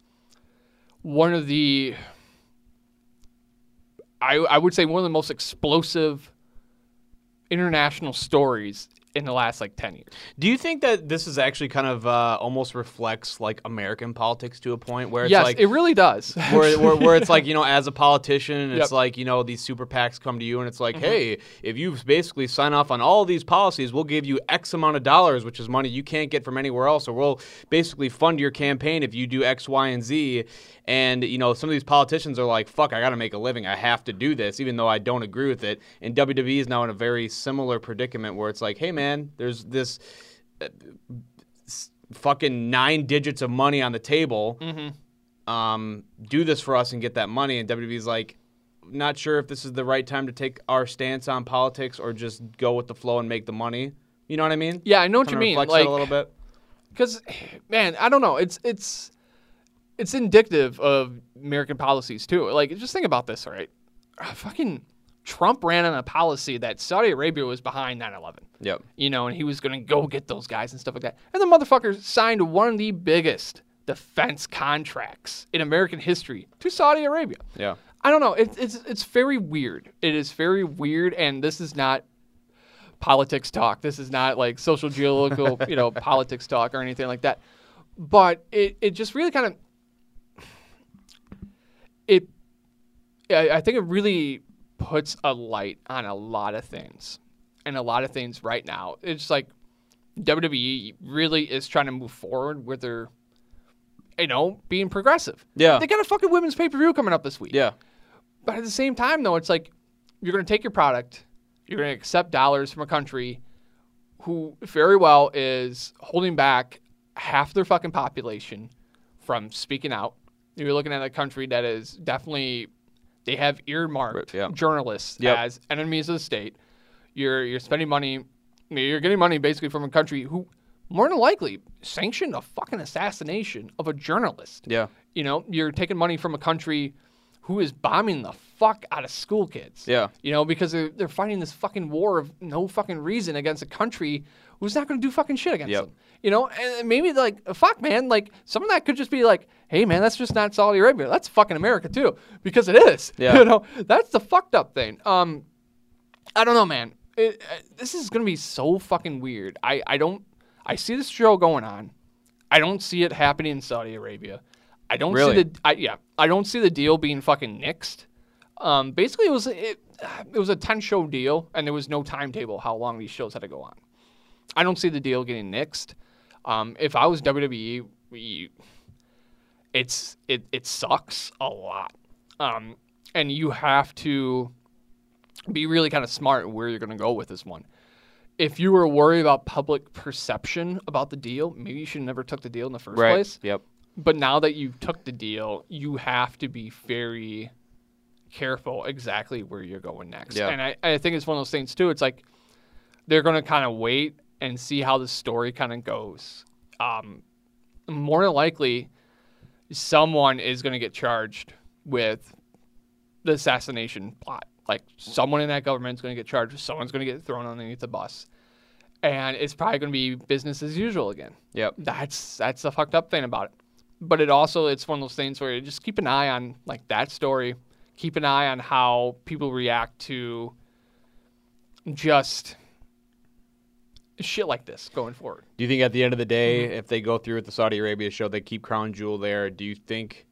one of the, I would say one of the most explosive international stories in the last, like, 10 years. Do you think that this is actually kind of almost reflects, like, American politics to a point where it's yes, like... Yes, it really does. where it's like, you know, as a politician, it's yep. like, you know, these super PACs come to you and it's like, mm-hmm. hey, if you basically sign off on all these policies, we'll give you X amount of dollars, which is money you can't get from anywhere else, or we'll basically fund your campaign if you do X, Y, and Z. And, you know, some of these politicians are like, fuck, I got to make a living. I have to do this, even though I don't agree with it. And WWE is now in a very similar predicament where it's like, hey, man, there's this fucking 9 digits of money on the table. Mm-hmm. Do this for us and get that money. And WWE's like, not sure if this is the right time to take our stance on politics or just go with the flow and make the money. You know what I mean? Yeah, I know what you mean. Reflect that a little bit. Because, man, I don't know. It's it's indicative of American policies too. Like, just think about this, all right? Fucking Trump ran on a policy that Saudi Arabia was behind 9/11. Yep. You know, and he was going to go get those guys and stuff like that. And the motherfuckers signed one of the biggest defense contracts in American history to Saudi Arabia. Yeah. I don't know. It's very weird. It is very weird, and this is not politics talk. This is not like social geological, you know, politics talk or anything like that. But it just really kind of I think it really puts a light on a lot of things. And a lot of things right now. It's like WWE really is trying to move forward with their, you know, being progressive. Yeah. They got a fucking women's pay-per-view coming up this week. Yeah. But at the same time, though, it's like you're going to take your product, you're going to accept dollars from a country who very well is holding back half their fucking population from speaking out. You're looking at a country that is definitely, they have earmarked journalists as enemies of the state. You're spending money, you're getting money basically from a country who more than likely sanctioned a fucking assassination of a journalist. Yeah. You know, you're taking money from a country who is bombing the fuck out of school kids. Yeah. You know, because they're fighting this fucking war of no fucking reason against a country who's not going to do fucking shit against them. You know, and maybe like, fuck, man, like some of that could just be like, hey, man, that's just not Saudi Arabia. That's fucking America too, because it is. Yeah. You know, that's the fucked up thing. I don't know, man. This is going to be so fucking weird. I see this show going on. I don't see it happening in Saudi Arabia. I don't see the I don't see the deal being fucking nixed. Basically, it was a 10-show deal, and there was no timetable how long these shows had to go on. I don't see the deal getting nixed. If I was WWE, it sucks a lot, and you have to be really kind of smart where you're going to go with this one. If you were worried about public perception about the deal, maybe you should have never took the deal in the first place. Yep. But now that you took the deal, you have to be very careful exactly where you're going next. Yep. And I think it's one of those things, too. It's like they're going to kind of wait and see how the story kind of goes. More than likely, someone is going to get charged with the assassination plot. Like, someone in that government's going to get charged. Someone's going to get thrown underneath the bus. And it's probably going to be business as usual again. Yep. That's the fucked up thing about it. But it also, it's one of those things where you just keep an eye on, like, that story. Keep an eye on how people react to just shit like this going forward. Do you think at the end of the day, if they go through with the Saudi Arabia show, they keep Crown Jewel there, do you think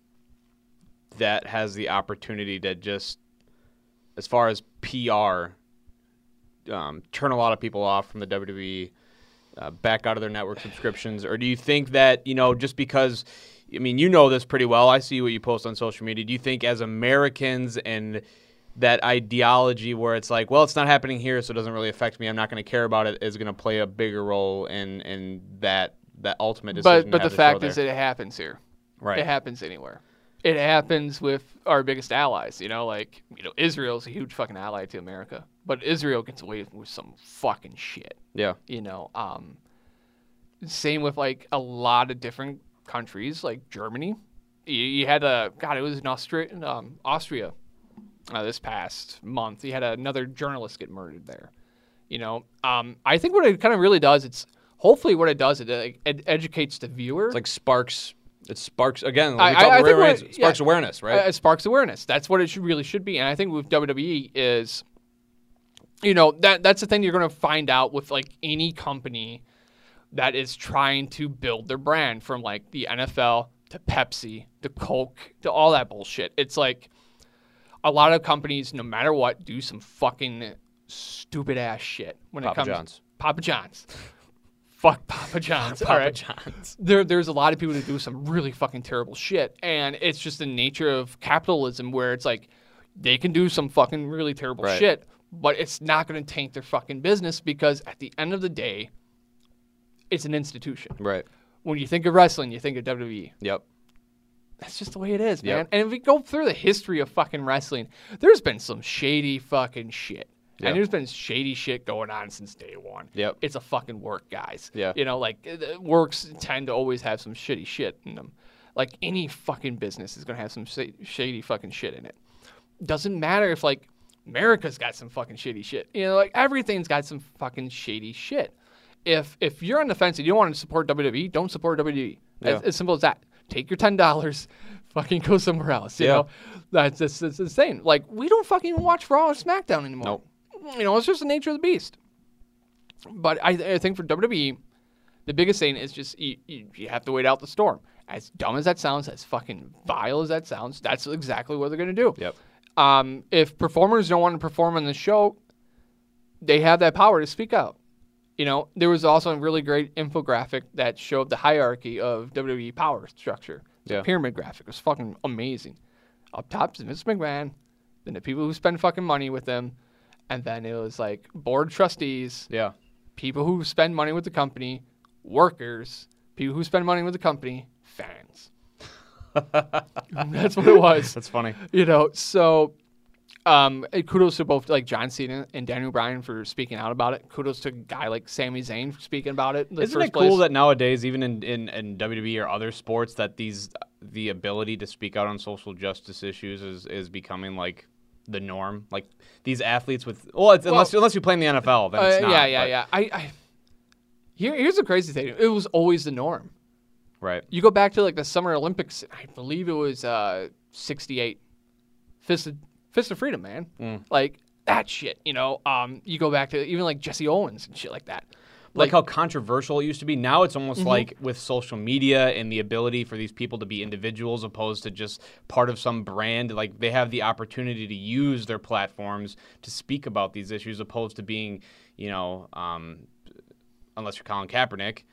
that has the opportunity to just, as far as PR, turn a lot of people off from the WWE, back out of their network subscriptions? Or do you think that, you know, just because, I mean, you know this pretty well. I see what you post on social media. Do you think as Americans and that ideology where it's like, well, it's not happening here, so it doesn't really affect me, I'm not going to care about it, is going to play a bigger role in that ultimate decision? But the fact is that it happens here. Right. It happens anywhere. It happens with our biggest allies, you know, like, you know, Israel's a huge fucking ally to America, but Israel gets away with some fucking shit. Yeah. You know, same with, like, a lot of different countries, like Germany. You had it was in Austria this past month. You had another journalist get murdered there, you know. I think what it kind of really does, it educates the viewer. It's like sparks... It sparks, again, like sparks awareness, right? It sparks awareness. That's what it really should be. And I think with WWE is, you know, that's the thing you're going to find out with, like, any company that is trying to build their brand, from, like, the NFL to Pepsi to Coke to all that bullshit. It's like a lot of companies, no matter what, do some fucking stupid-ass shit when it comes to Papa John's. Fuck Papa John's. Papa John's. There's a lot of people that do some really fucking terrible shit, and it's just the nature of capitalism where it's like they can do some fucking really terrible shit, but it's not going to taint their fucking business, because at the end of the day, it's an institution. Right. When you think of wrestling, you think of WWE. Yep. That's just the way it is, man. Yep. And if we go through the history of fucking wrestling, there's been some shady fucking shit. Yep. And there's been shady shit going on since day one. Yep. It's a fucking work, guys. Yeah. You know, like, works tend to always have some shitty shit in them. Like, any fucking business is going to have some shady fucking shit in it. Doesn't matter if, like, America's got some fucking shitty shit. You know, like, everything's got some fucking shady shit. If you're on the fence and you don't want to support WWE, don't support WWE. Yeah. As simple as that. Take your $10, fucking go somewhere else. You know, that's insane. Like, we don't fucking watch Raw or SmackDown anymore. Nope. You know, it's just the nature of the beast. But I think for WWE, the biggest thing is just you have to wait out the storm. As dumb as that sounds, as fucking vile as that sounds, that's exactly what they're going to do. Yep. If performers don't want to perform on the show, they have that power to speak out. You know, there was also a really great infographic that showed the hierarchy of WWE power structure. It's a pyramid graphic. It was fucking amazing. Up top is Vince McMahon, then the people who spend fucking money with them, and then it was like board trustees, people who spend money with the company, workers, people who spend money with the company, fans. That's what it was. That's funny. You know, so kudos to both like John Cena and Daniel Bryan for speaking out about it. Kudos to a guy like Sami Zayn for speaking about it. Isn't it cool that nowadays, even in WWE or other sports, that the ability to speak out on social justice issues is becoming like the norm? Like these athletes with unless you play in the NFL, then it's not. Here's the crazy thing. It was always the norm. Right. You go back to like the Summer Olympics. I believe it was 68. Fist of Freedom, man. Mm. Like that shit, you know. You go back to even like Jesse Owens and shit like that. Like how controversial it used to be. Now it's almost like with social media and the ability for these people to be individuals opposed to just part of some brand, like they have the opportunity to use their platforms to speak about these issues opposed to being, you know, unless you're Colin Kaepernick,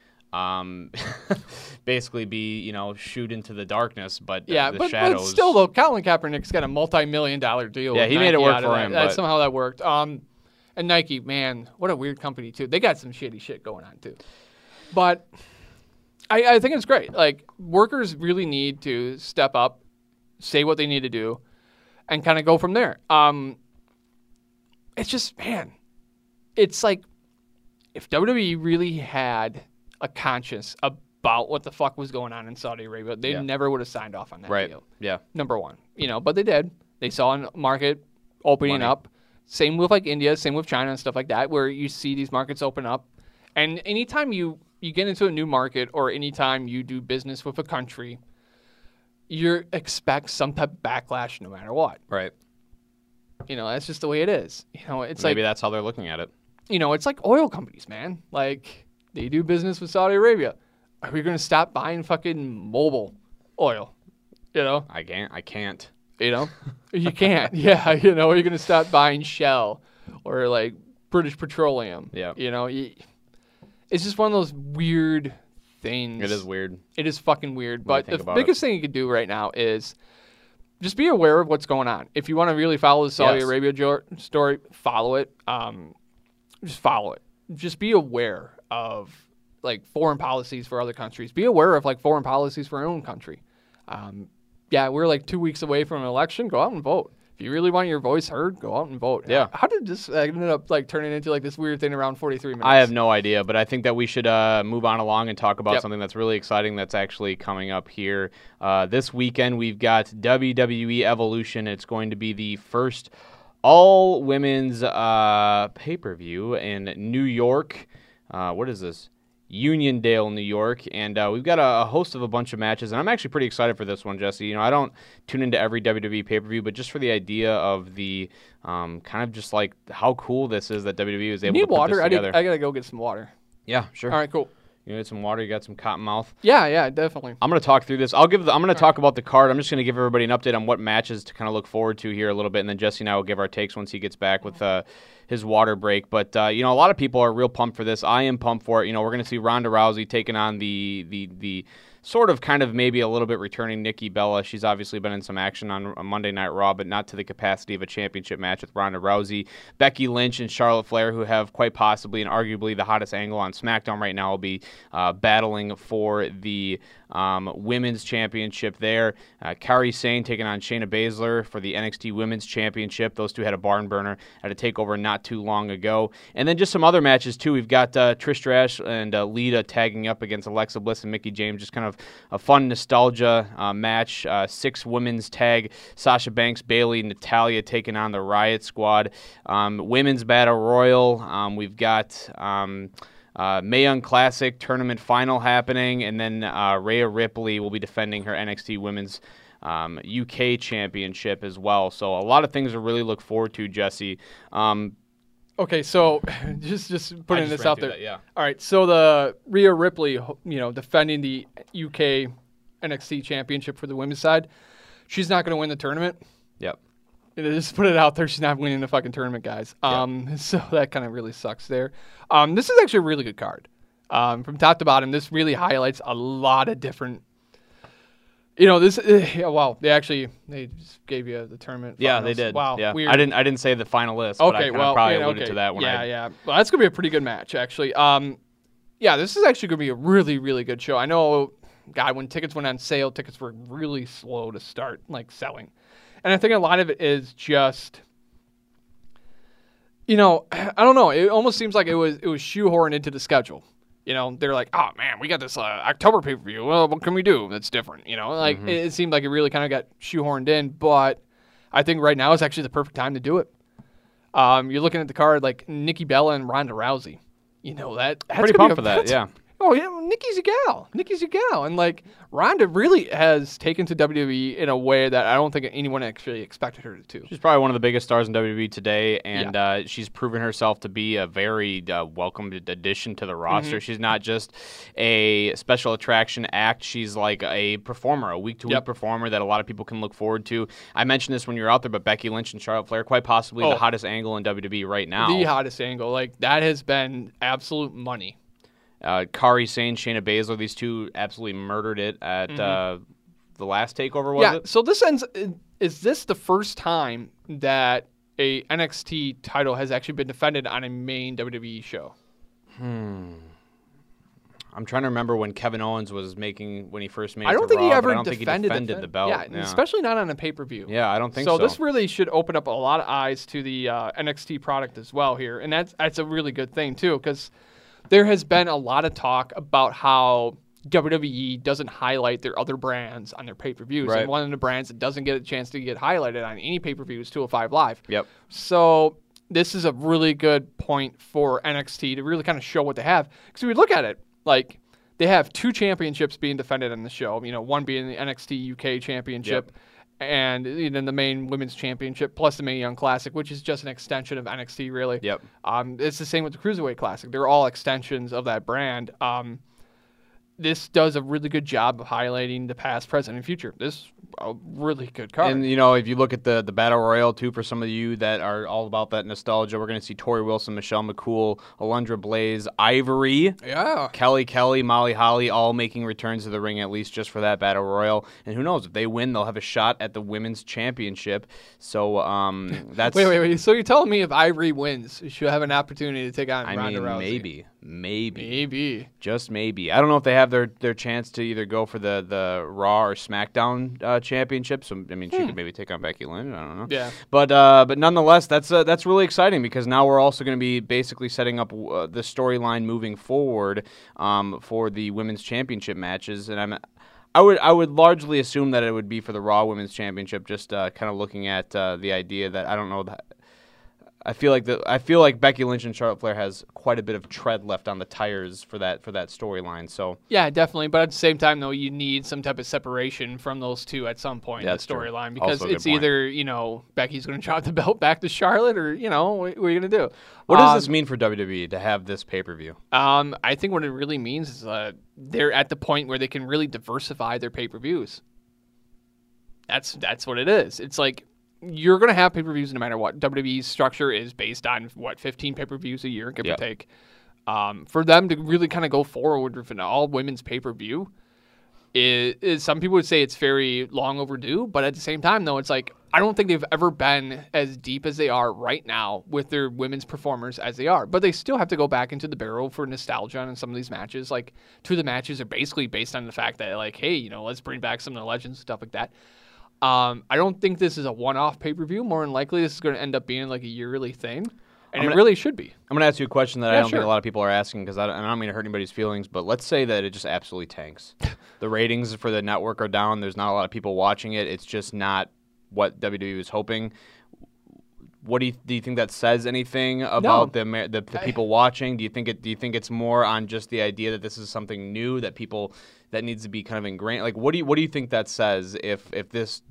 basically be, you know, shoot into the darkness, but the shadows. But still, though, Colin Kaepernick's got a multi-million-dollar deal. Yeah, he made it work for him. Somehow that worked. And Nike, man, what a weird company too. They got some shitty shit going on too. But I think it's great. Like, workers really need to step up, say what they need to do, and kind of go from there. It's just, man, it's like if WWE really had a conscience about what the fuck was going on in Saudi Arabia, they never would have signed off on that deal. Yeah. Number one. You know, but they did. They saw a market opening up. Same with like India, same with China and stuff like that, where you see these markets open up. And anytime you get into a new market or anytime you do business with a country, you expect some type of backlash no matter what. Right. You know, that's just the way it is. You know, it's maybe that's how they're looking at it. You know, it's like oil companies, man. Like, they do business with Saudi Arabia. Are we going to stop buying fucking Mobil oil? You know? I can't. You know? You can't. Yeah. You know, are you going to stop buying Shell or, like, British Petroleum? Yeah. You know? It's just one of those weird things. It is weird. It is fucking weird. But the biggest thing you could do right now is just be aware of what's going on. If you want to really follow the Saudi Arabia story, follow it. Just follow it. Just be aware of like foreign policies for other countries. Be aware of like foreign policies for our own country. We're like 2 weeks away from an election. Go out and vote. If you really want your voice heard, go out and vote. Yeah. How did this end up like turning into like this weird thing around 43 minutes? I have no idea, but I think that we should move on along and talk about something that's really exciting that's actually coming up here. This weekend we've got WWE Evolution. It's going to be the first all-women's pay-per-view in New York. What is this? Uniondale, New York, and we've got a host of a bunch of matches, and I'm actually pretty excited for this one, Jesse. You know, I don't tune into every WWE pay-per-view, but just for the idea of the kind of just like how cool this is that WWE was able to put this together. I gotta go get some water. Yeah, sure. All right, cool. You need some water. You got some Cottonmouth. Yeah, definitely. I'm gonna talk through this. I'm gonna talk about the card. I'm just gonna give everybody an update on what matches to kind of look forward to here a little bit, and then Jesse and I will give our takes once he gets back with his water break. But you know, a lot of people are real pumped for this. I am pumped for it. You know, we're gonna see Ronda Rousey taking on the sort of kind of maybe a little bit returning Nikki Bella. She's obviously been in some action on Monday Night Raw, but not to the capacity of a championship match with Ronda Rousey. Becky Lynch and Charlotte Flair, who have quite possibly and arguably the hottest angle on SmackDown right now, will be battling for the women's championship there. Kairi Sane taking on Shayna Baszler for the NXT Women's Championship. Those two had a barn burner at a takeover not too long ago. And then just some other matches, too. We've got Trish Stratus and Lita tagging up against Alexa Bliss and Mickie James, just kind of of a fun nostalgia match. Six women's tag, Sasha Banks, Bayley, Natalya taking on the Riot Squad. Women's Battle Royal, we've got... Mae Young Classic tournament final happening, and then Rhea Ripley will be defending her NXT Women's UK Championship as well. So a lot of things to really look forward to, Jesse. Okay, so just putting this out there. That, yeah. All right, so the Rhea Ripley, defending the UK NXT Championship for the women's side, she's not going to win the tournament. Yep. Just put it out there. She's not winning the fucking tournament, guys. So that kind of really sucks there. This is actually a really good card. From top to bottom, this really highlights a lot of different... they just gave you the tournament. Finals. Yeah, they did. Wow, yeah. Weird. I didn't say the final list, but I probably alluded to that one. Yeah. Well, that's going to be a pretty good match, actually. This is actually going to be a really, really good show. I know, God, when tickets went on sale, tickets were really slow to start, selling. And I think a lot of it is just, I don't know. It almost seems like it was shoehorned into the schedule. They're like, oh, man, we got this October pay-per-view. Well, what can we do that's different? It seemed like it really kind of got shoehorned in. But I think right now is actually the perfect time to do it. You're looking at the card like Nikki Bella and Ronda Rousey. That's pretty pumped for that, yeah. Oh, yeah, Nikki's a gal. And, Ronda really has taken to WWE in a way that I don't think anyone actually expected her to. She's probably one of the biggest stars in WWE today, and she's proven herself to be a very welcomed addition to the roster. Mm-hmm. She's not just a special attraction act. She's like a performer, a week-to-week performer that a lot of people can look forward to. I mentioned this when you were out there, but Becky Lynch and Charlotte Flair, quite possibly the hottest angle in WWE right now. The hottest angle. That has been absolute money. Kairi Sane, Shayna Baszler, these two absolutely murdered it at the last takeover, was it? Yeah, so this ends. Is this the first time that a NXT title has actually been defended on a main WWE show? I'm trying to remember when Kevin Owens was when he first made it to Raw. I don't think he ever defended the belt. Yeah, especially not on a pay-per-view. Yeah, I don't think so. So this really should open up a lot of eyes to the NXT product as well here, and that's a really good thing too, because there has been a lot of talk about how WWE doesn't highlight their other brands on their pay-per-views. Right. And one of the brands that doesn't get a chance to get highlighted on any pay-per-view is 205 Live. Yep. So this is a really good point for NXT to really kind of show what they have. Because if we look at it, they have two championships being defended on the show. One being the NXT UK Championship and then the main women's championship, plus the Mae Young Classic, which is just an extension of NXT, really. Yep. It's the same with the Cruiserweight Classic. They're all extensions of that brand. This does a really good job of highlighting the past, present, and future. This is a really good card. And, if you look at the Battle Royale, too, for some of you that are all about that nostalgia, we're going to see Tori Wilson, Michelle McCool, Alundra Blaze, Ivory, Kelly, Molly Holly, all making returns to the ring, at least just for that Battle Royale. And who knows? If they win, they'll have a shot at the Women's Championship. So that's... Wait. So you're telling me if Ivory wins, she'll have an opportunity to take on Ronda Rousey? Maybe. Just maybe. I don't know if they have their chance to either go for the Raw or SmackDown championship. So, she could maybe take on Becky Lynch. I don't know. Yeah. But nonetheless, that's really exciting because now we're also going to be basically setting up the storyline moving forward for the women's championship matches. And I would largely assume that it would be for the Raw Women's Championship, just kind of looking at the idea that I don't know that. I feel like Becky Lynch and Charlotte Flair has quite a bit of tread left on the tires for that storyline. So yeah, definitely. But at the same time, though, you need some type of separation from those two at some point in the storyline because it's either Becky's going to drop the belt back to Charlotte or what are you going to do? What does this mean for WWE to have this pay per view? I think what it really means is they're at the point where they can really diversify their pay per views. That's what it is. It's like, you're going to have pay-per-views no matter what. WWE's structure is based on, 15 pay-per-views a year, give or take. For them to really kind of go forward with an all-women's pay-per-view, is some people would say it's very long overdue, but at the same time, though, it's like, I don't think they've ever been as deep as they are right now with their women's performers as they are. But they still have to go back into the barrel for nostalgia on some of these matches. Two of the matches are basically based on the fact that, let's bring back some of the legends and stuff like that. I don't think this is a one-off pay-per-view. More than likely, this is going to end up being a yearly thing. And it really should be. I'm going to ask you a question that I don't think a lot of people are asking, because I don't mean to hurt anybody's feelings, but let's say that it just absolutely tanks. The ratings for the network are down. There's not a lot of people watching it. It's just not what WWE was hoping. What do you think that says anything about the people watching? Do you think it's more on just the idea that this is something new that needs to be kind of ingrained? Like, what do you think that says if this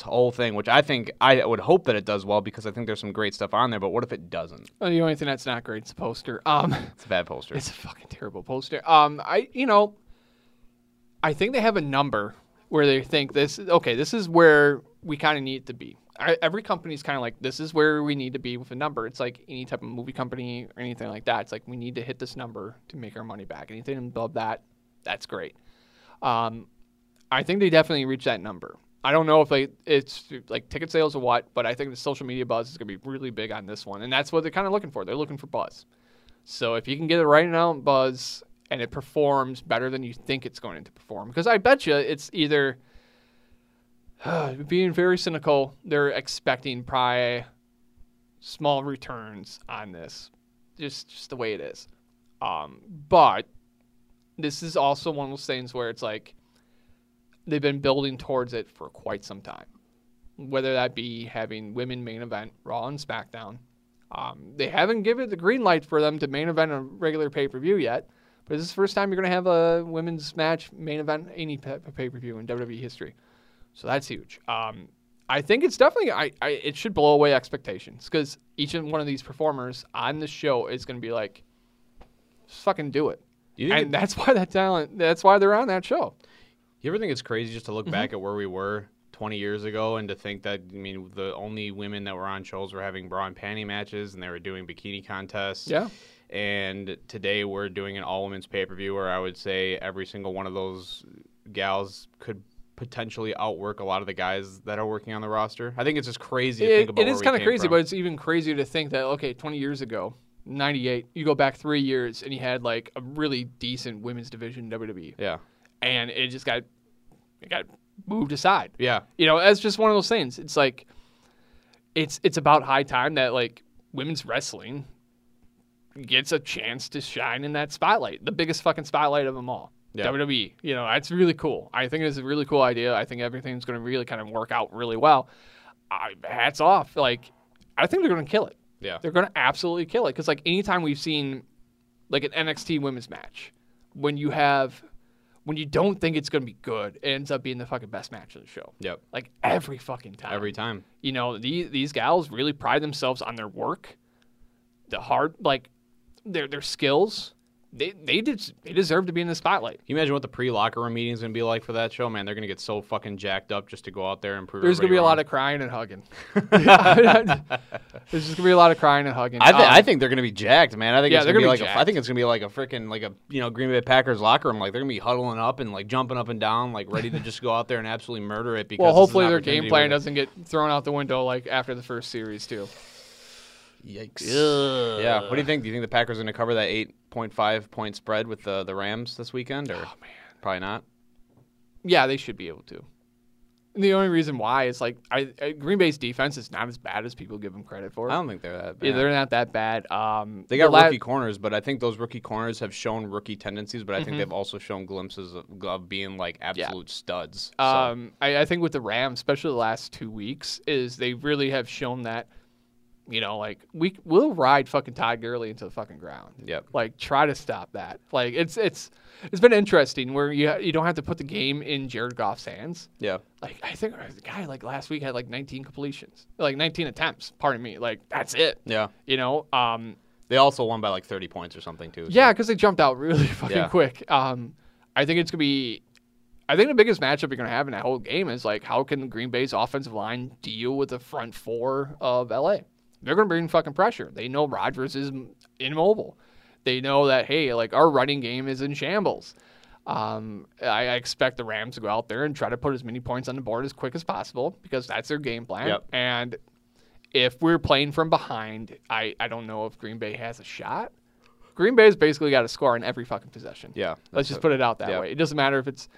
whole thing, which I would hope that it does well, because I think there's some great stuff on there, but what if it doesn't? Well, the only thing that's not great is the poster. It's a bad poster. It's a fucking terrible poster. I think they have a number where they think this is where we kind of need it to be. Every company's kind of like, this is where we need to be with a number. It's like any type of movie company or anything like that. It's like, we need to hit this number to make our money back. Anything above that, that's great. I think they definitely reached that number. I don't know if it's like ticket sales or what, but I think the social media buzz is going to be really big on this one. And that's what they're kind of looking for. They're looking for buzz. So if you can get it right now in buzz and it performs better than you think it's going to perform, because I bet you it's either... being very cynical, they're expecting probably small returns on this, just the way it is. But this is also one of those things where it's like they've been building towards it for quite some time, whether that be having women main event Raw and SmackDown. They haven't given it the green light for them to main event a regular pay-per-view yet, but this is the first time you're going to have a women's match main event any pay-per-view in WWE history. So that's huge. I think it's definitely it should blow away expectations, because each and one of these performers on the show is going to be like, just fucking do it. And that's why that talent, that's why they're on that show. You ever think it's crazy just to look back at where we were 20 years ago and to think that, I mean, the only women that were on shows were having bra and panty matches and they were doing bikini contests. Yeah. And today we're doing an all-women's pay-per-view where I would say every single one of those gals could potentially outwork a lot of the guys that are working on the roster. I think it's just crazy to think about. It is kind of crazy, but it's even crazier to think that, okay, 20 years ago, 98, you go back 3 years and you had like a really decent women's division in WWE. Yeah. And it just got moved aside. Yeah. You know, that's just one of those things. It's like, it's about high time that like women's wrestling gets a chance to shine in that spotlight, the biggest fucking spotlight of them all. Yeah. WWE, you know, that's really cool. I think it's a really cool idea. I think everything's going to really kind of work out really well. Hats off. Like, I think they're going to kill it. Yeah. They're going to absolutely kill it. Because, like, anytime we've seen, like, an NXT women's match, when you don't think it's going to be good, it ends up being the fucking best match of the show. Yep. Like, every fucking time. Every time. You know, these gals really pride themselves on their work, their skills. They deserve to be in the spotlight. Can you imagine what the pre-locker room meeting is going to be like for that show? Man, they're going to get so fucking jacked up just to go out there and prove there's going to be a lot of crying and hugging. There's just going to be a lot of crying and hugging. I think they're going to be jacked, man. I think it's going to be like I think it's going to be like a freaking Green Bay Packers locker room. Like, they're going to be huddling up and like jumping up and down, like ready to just go out there and absolutely murder it. Because hopefully their game plan doesn't get thrown out the window like after the first series too. Yikes. Ugh. Yeah. What do you think? Do you think the Packers are going to cover that 8.5 point spread with the Rams this weekend? Or probably not. Yeah, they should be able to. And the only reason why is like Green Bay's defense is not as bad as people give them credit for. I don't think they're that bad. Yeah, they're not that bad. They got rookie corners, but I think those rookie corners have shown rookie tendencies, but I think they've also shown glimpses of being like absolute studs. So. I think with the Rams, especially the last 2 weeks, is they really have shown that. You know, like we'll ride fucking Todd Gurley into the fucking ground. Yep. Like try to stop that. Like it's been interesting where you don't have to put the game in Jared Goff's hands. Yeah. Like I think the guy like last week had like 19 completions, like 19 attempts. Pardon me. Like that's it. Yeah. You know. They also won by like 30 points or something too. So. Yeah, because they jumped out really fucking quick. I think it's gonna be. I think the biggest matchup you're going to have in that whole game is like how can Green Bay's offensive line deal with the front four of LA. They're going to bring fucking pressure. They know Rodgers is immobile. They know that, hey, like our running game is in shambles. I expect the Rams to go out there and try to put as many points on the board as quick as possible because that's their game plan. Yep. And if we're playing from behind, I don't know if Green Bay has a shot. Green Bay's basically got to score in every fucking possession. Yeah. Let's just put it out that way. It doesn't matter if it's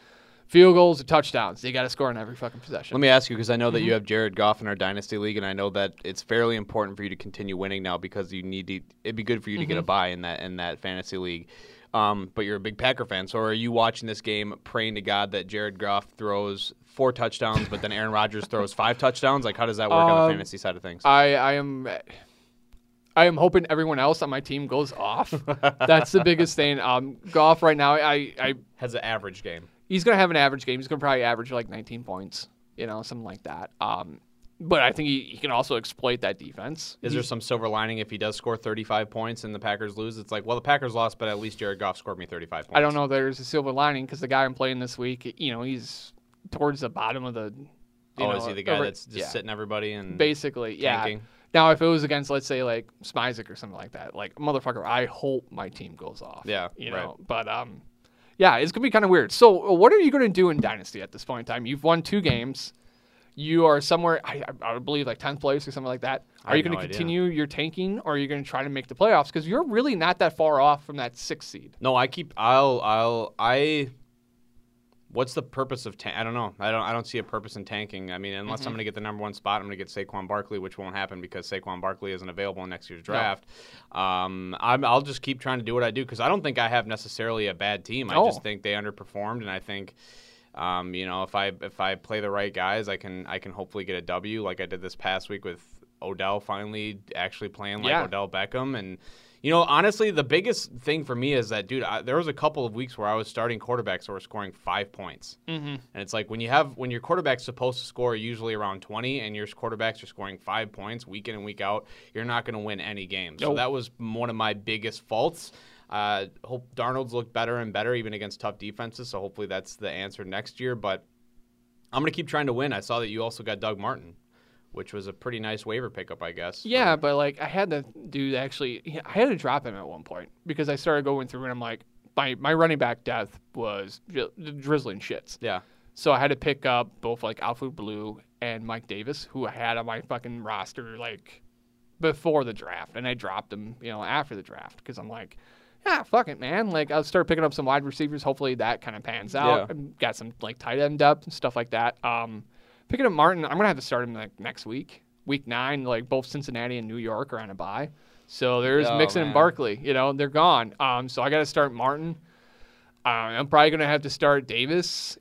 field goals or touchdowns. They got to score on every fucking possession. Let me ask you, because I know that you have Jared Goff in our Dynasty League, and I know that it's fairly important for you to continue winning now because you need to. It'd be good for you to get a bye in that fantasy league. But you're a big Packer fan, so are you watching this game praying to God that Jared Goff throws 4 touchdowns, but then Aaron Rodgers throws 5 touchdowns? Like, how does that work on the fantasy side of things? I am hoping everyone else on my team goes off. That's the biggest thing. Goff right now, I has an average game. He's going to have an average game. He's going to probably average like 19 points, something like that. But I think he can also exploit that defense. Is there some silver lining if he does score 35 points and the Packers lose? It's like, well, the Packers lost, but at least Jared Goff scored me 35 points. I don't know if there's a silver lining because the guy I'm playing this week, he's towards the bottom of the... is he the guy that's just sitting everybody and... Basically, tanking? Yeah. Now, if it was against, let's say, like Smizik or something like that, like, motherfucker, I hope my team goes off. Yeah, right. But, yeah, it's going to be kind of weird. So what are you going to do in Dynasty at this point in time? You've won 2 games. You are somewhere, I would believe, like 10th place or something like that. Are you going to continue your tanking, or are you going to try to make the playoffs? Because you're really not that far off from that 6th seed. No, what's the purpose of tanking? I don't know. I don't see a purpose in tanking. I mean, unless I'm going to get the number 1 spot, I'm going to get Saquon Barkley, which won't happen because Saquon Barkley isn't available in next year's draft. No. I'll just keep trying to do what I do because I don't think I have necessarily a bad team. I just think they underperformed, and I think... if I play the right guys, I can hopefully get a W like I did this past week with Odell finally actually playing like Odell Beckham. And, honestly, the biggest thing for me is that, dude, there was a couple of weeks where I was starting quarterbacks that were scoring 5 points. And it's like when your quarterback's supposed to score usually around 20 and your quarterbacks are scoring 5 points week in and week out, you're not going to win any game. Nope. So that was one of my biggest faults. Hope Darnold's looked better and better even against tough defenses, so hopefully that's the answer next year. But I'm going to keep trying to win. I saw that you also got Doug Martin, which was a pretty nice waiver pickup, I guess. Yeah, but like I had to drop him at one point because I started going through and I'm like, my running back death was drizzling shits. Yeah. So I had to pick up both like Alfred Blue and Mike Davis, who I had on my fucking roster like before the draft, and I dropped him, after the draft because I'm like, yeah, fuck it, man. Like, I'll start picking up some wide receivers. Hopefully that kind of pans out. Yeah. I've got some, like, tight end depth and stuff like that. Picking up Martin, I'm going to have to start him, like, next week. Week 9, like, both Cincinnati and New York are on a bye. So there's Mixon and Barkley. They're gone. So I got to start Martin. I'm probably going to have to start Davis,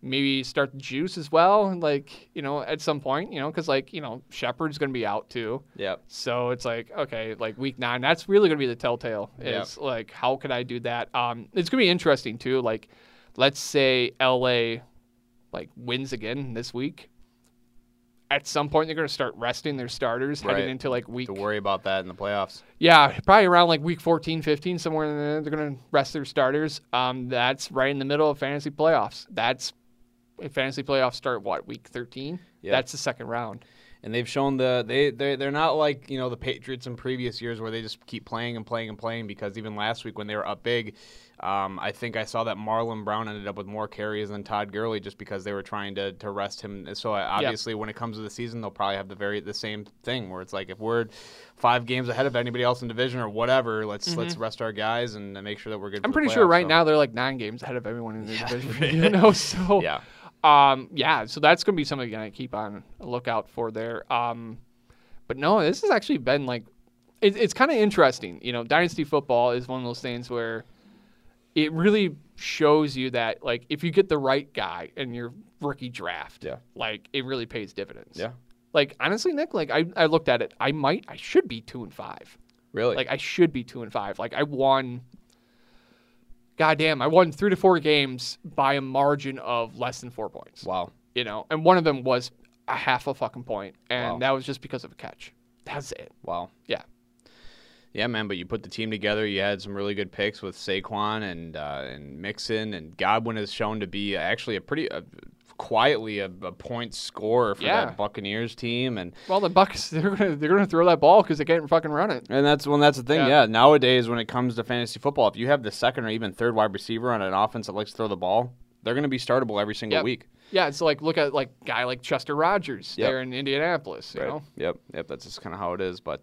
maybe start the Juice as well, like, at some point, because, like, Shepard's going to be out too. Yeah. So it's like, okay, like week 9, that's really going to be the telltale is, like, how could I do that? It's going to be interesting too. Like, let's say LA, like, wins again this week. At some point, they're going to start resting their starters heading into, like, week. To worry about that in the playoffs. Yeah, probably around, like, week 14, 15, somewhere in there, they're going to rest their starters. That's right in the middle of fantasy playoffs. That's if fantasy playoffs start, what, week 13? Yep. That's the second round. And they've shown they're not like, the Patriots in previous years where they just keep playing and playing and playing, because even last week when they were up big, I think I saw that Marlon Brown ended up with more carries than Todd Gurley just because they were trying to rest him. So obviously when it comes to the season, they'll probably have the same thing where it's like, if we're 5 games ahead of anybody else in division or whatever, let's rest our guys and make sure that we're good. I'm pretty sure now they're like 9 games ahead of everyone in the division, so yeah. So that's going to be something I keep on a lookout for there. But no, this has actually been like, it's kind of interesting. Dynasty football is one of those things where it really shows you that, like, if you get the right guy in your rookie draft, like, it really pays dividends. Yeah. Like, honestly, Nick, like, I looked at it. I should be 2-5. Really? Like, I should be 2-5. Like, I won 3 to 4 games by a margin of less than 4 points. Wow. And one of them was a half a fucking point, and that was just because of a catch. That's it. Wow. Yeah. Yeah, man, but you put the team together. You had some really good picks with Saquon and Mixon, and Godwin has shown to be actually a pretty quietly a point scorer for that Buccaneers team. And well, the Bucs, they're gonna throw that ball because they can't fucking run it. And that's the thing. Yeah, nowadays when it comes to fantasy football, if you have the second or even third wide receiver on an offense that likes to throw the ball, They're going to be startable every single week. Yeah, it's like look at like guy like Chester Rogers there in Indianapolis, you know. Yep. That's just kind of how it is. But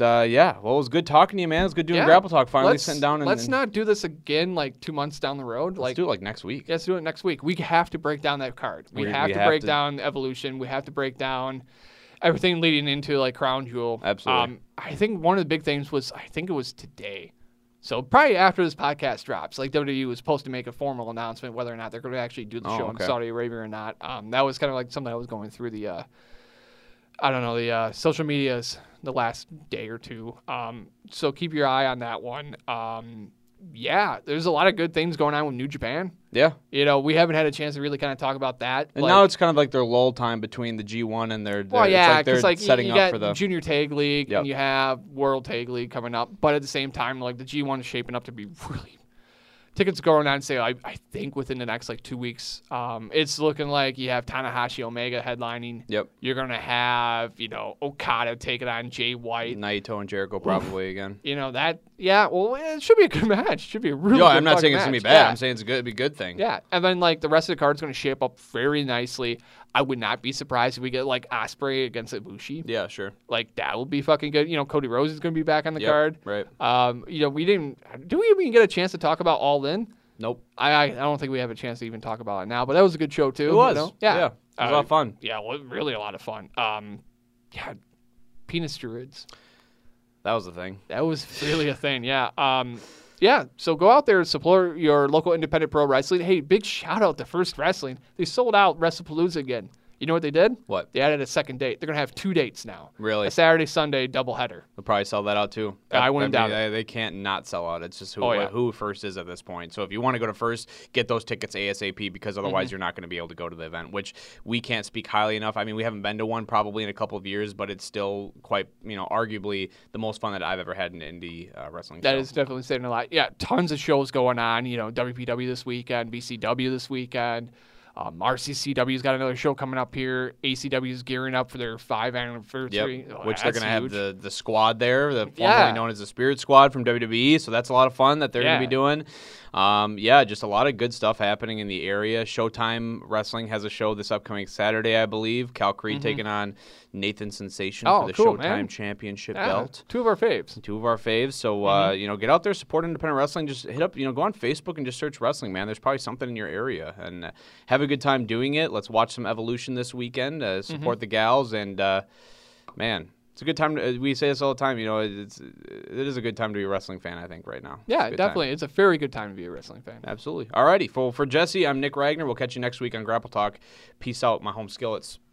yeah. Well, it was good talking to you, man. It was good doing Grapple Talk. Finally sitting down. Let's not do this again like 2 months down the road. Let's do it like next week. Yeah, let's do it next week. We have to break down that card. We have to break down Evolution. We have to break down everything leading into like Crown Jewel. Absolutely. I think one of the big things was it was today. So probably after this podcast drops, like WWE was supposed to make a formal announcement whether or not they're going to actually do the show in Saudi Arabia or not. That was kind of like something I was going through the social medias the last day or two. So keep your eye on that one. Yeah, there's a lot of good things going on with New Japan. Yeah. You know, we haven't had a chance to really kind of talk about that. And like, now it's kind of like their lull time between the G1 and their it's like they're setting up for the Junior Tag League and you have World Tag League coming up. But at the same time, like the G1 is shaping up to be really tickets going on sale. I think within the next like 2 weeks, it's looking like you have Tanahashi Omega headlining. Yep. You're going to have, you know, Okada taking on Jay White. Naito and Jericho probably again. You know, that, yeah, well, it should be a good match. It should be a really good match. I'm not saying it's going to be bad. Yeah. I'm saying it's good. It'd be a good thing. Yeah. And then, like, the rest of the card's going to shape up very nicely. I would not be surprised if we get, like, Ospreay against Ibushi. Yeah, sure. Like, that would be fucking good. You know, Cody Rhodes is going to be back on the card. Right. You know, we didn't – do we even get a chance to talk about All In? Nope. I don't think we have a chance to even talk about it now, but that was a good show, too. It was. You know? Yeah. It was a lot of fun. Yeah, well, really a lot of fun. Yeah, penis druids. That was a thing. That was really a thing, yeah. Yeah, so go out there and support your local independent pro wrestling. Hey, big shout-out to First Wrestling. They sold out WrestlePalooza again. You know what they did? What? They added a second date. They're going to have 2 dates now. Really? A Saturday, Sunday doubleheader. They'll probably sell that out, too. I wouldn't doubt it. They can't not sell out. It's just who First is at this point. So if you want to go to First, get those tickets ASAP because otherwise you're not going to be able to go to the event, which we can't speak highly enough. I mean, we haven't been to one probably in a couple of years, but it's still quite, you know, arguably the most fun that I've ever had in indie wrestling. That is definitely saying a lot. Yeah, tons of shows going on. You know, WPW this weekend, BCW this weekend. RCCW's got another show coming up here. ACW's gearing up for their 5th anniversary. Yep. Oh, which they're going to have the squad there, the formerly known as the Spirit Squad from WWE. So that's a lot of fun that they're going to be doing. Just a lot of good stuff happening in the area. Showtime Wrestling has a show this upcoming Saturday, I believe. Cal Creed taking on Nathan Sensation for the Showtime Championship belt. Two of our faves. So, you know, get out there, support independent wrestling. Just hit up, you know, go on Facebook and just search wrestling, man. There's probably something in your area. And have a good time doing it. Let's watch some Evolution this weekend, support the gals, and man, it's a good time to, we say this all the time, you know, it is a good time to be a wrestling fan, I think, right now. Yeah, definitely. It's a very good time to be a wrestling fan. Absolutely. Alrighty, for Jesse, I'm Nick Ragnar. We'll catch you next week on Grapple Talk. Peace out, my home skillets.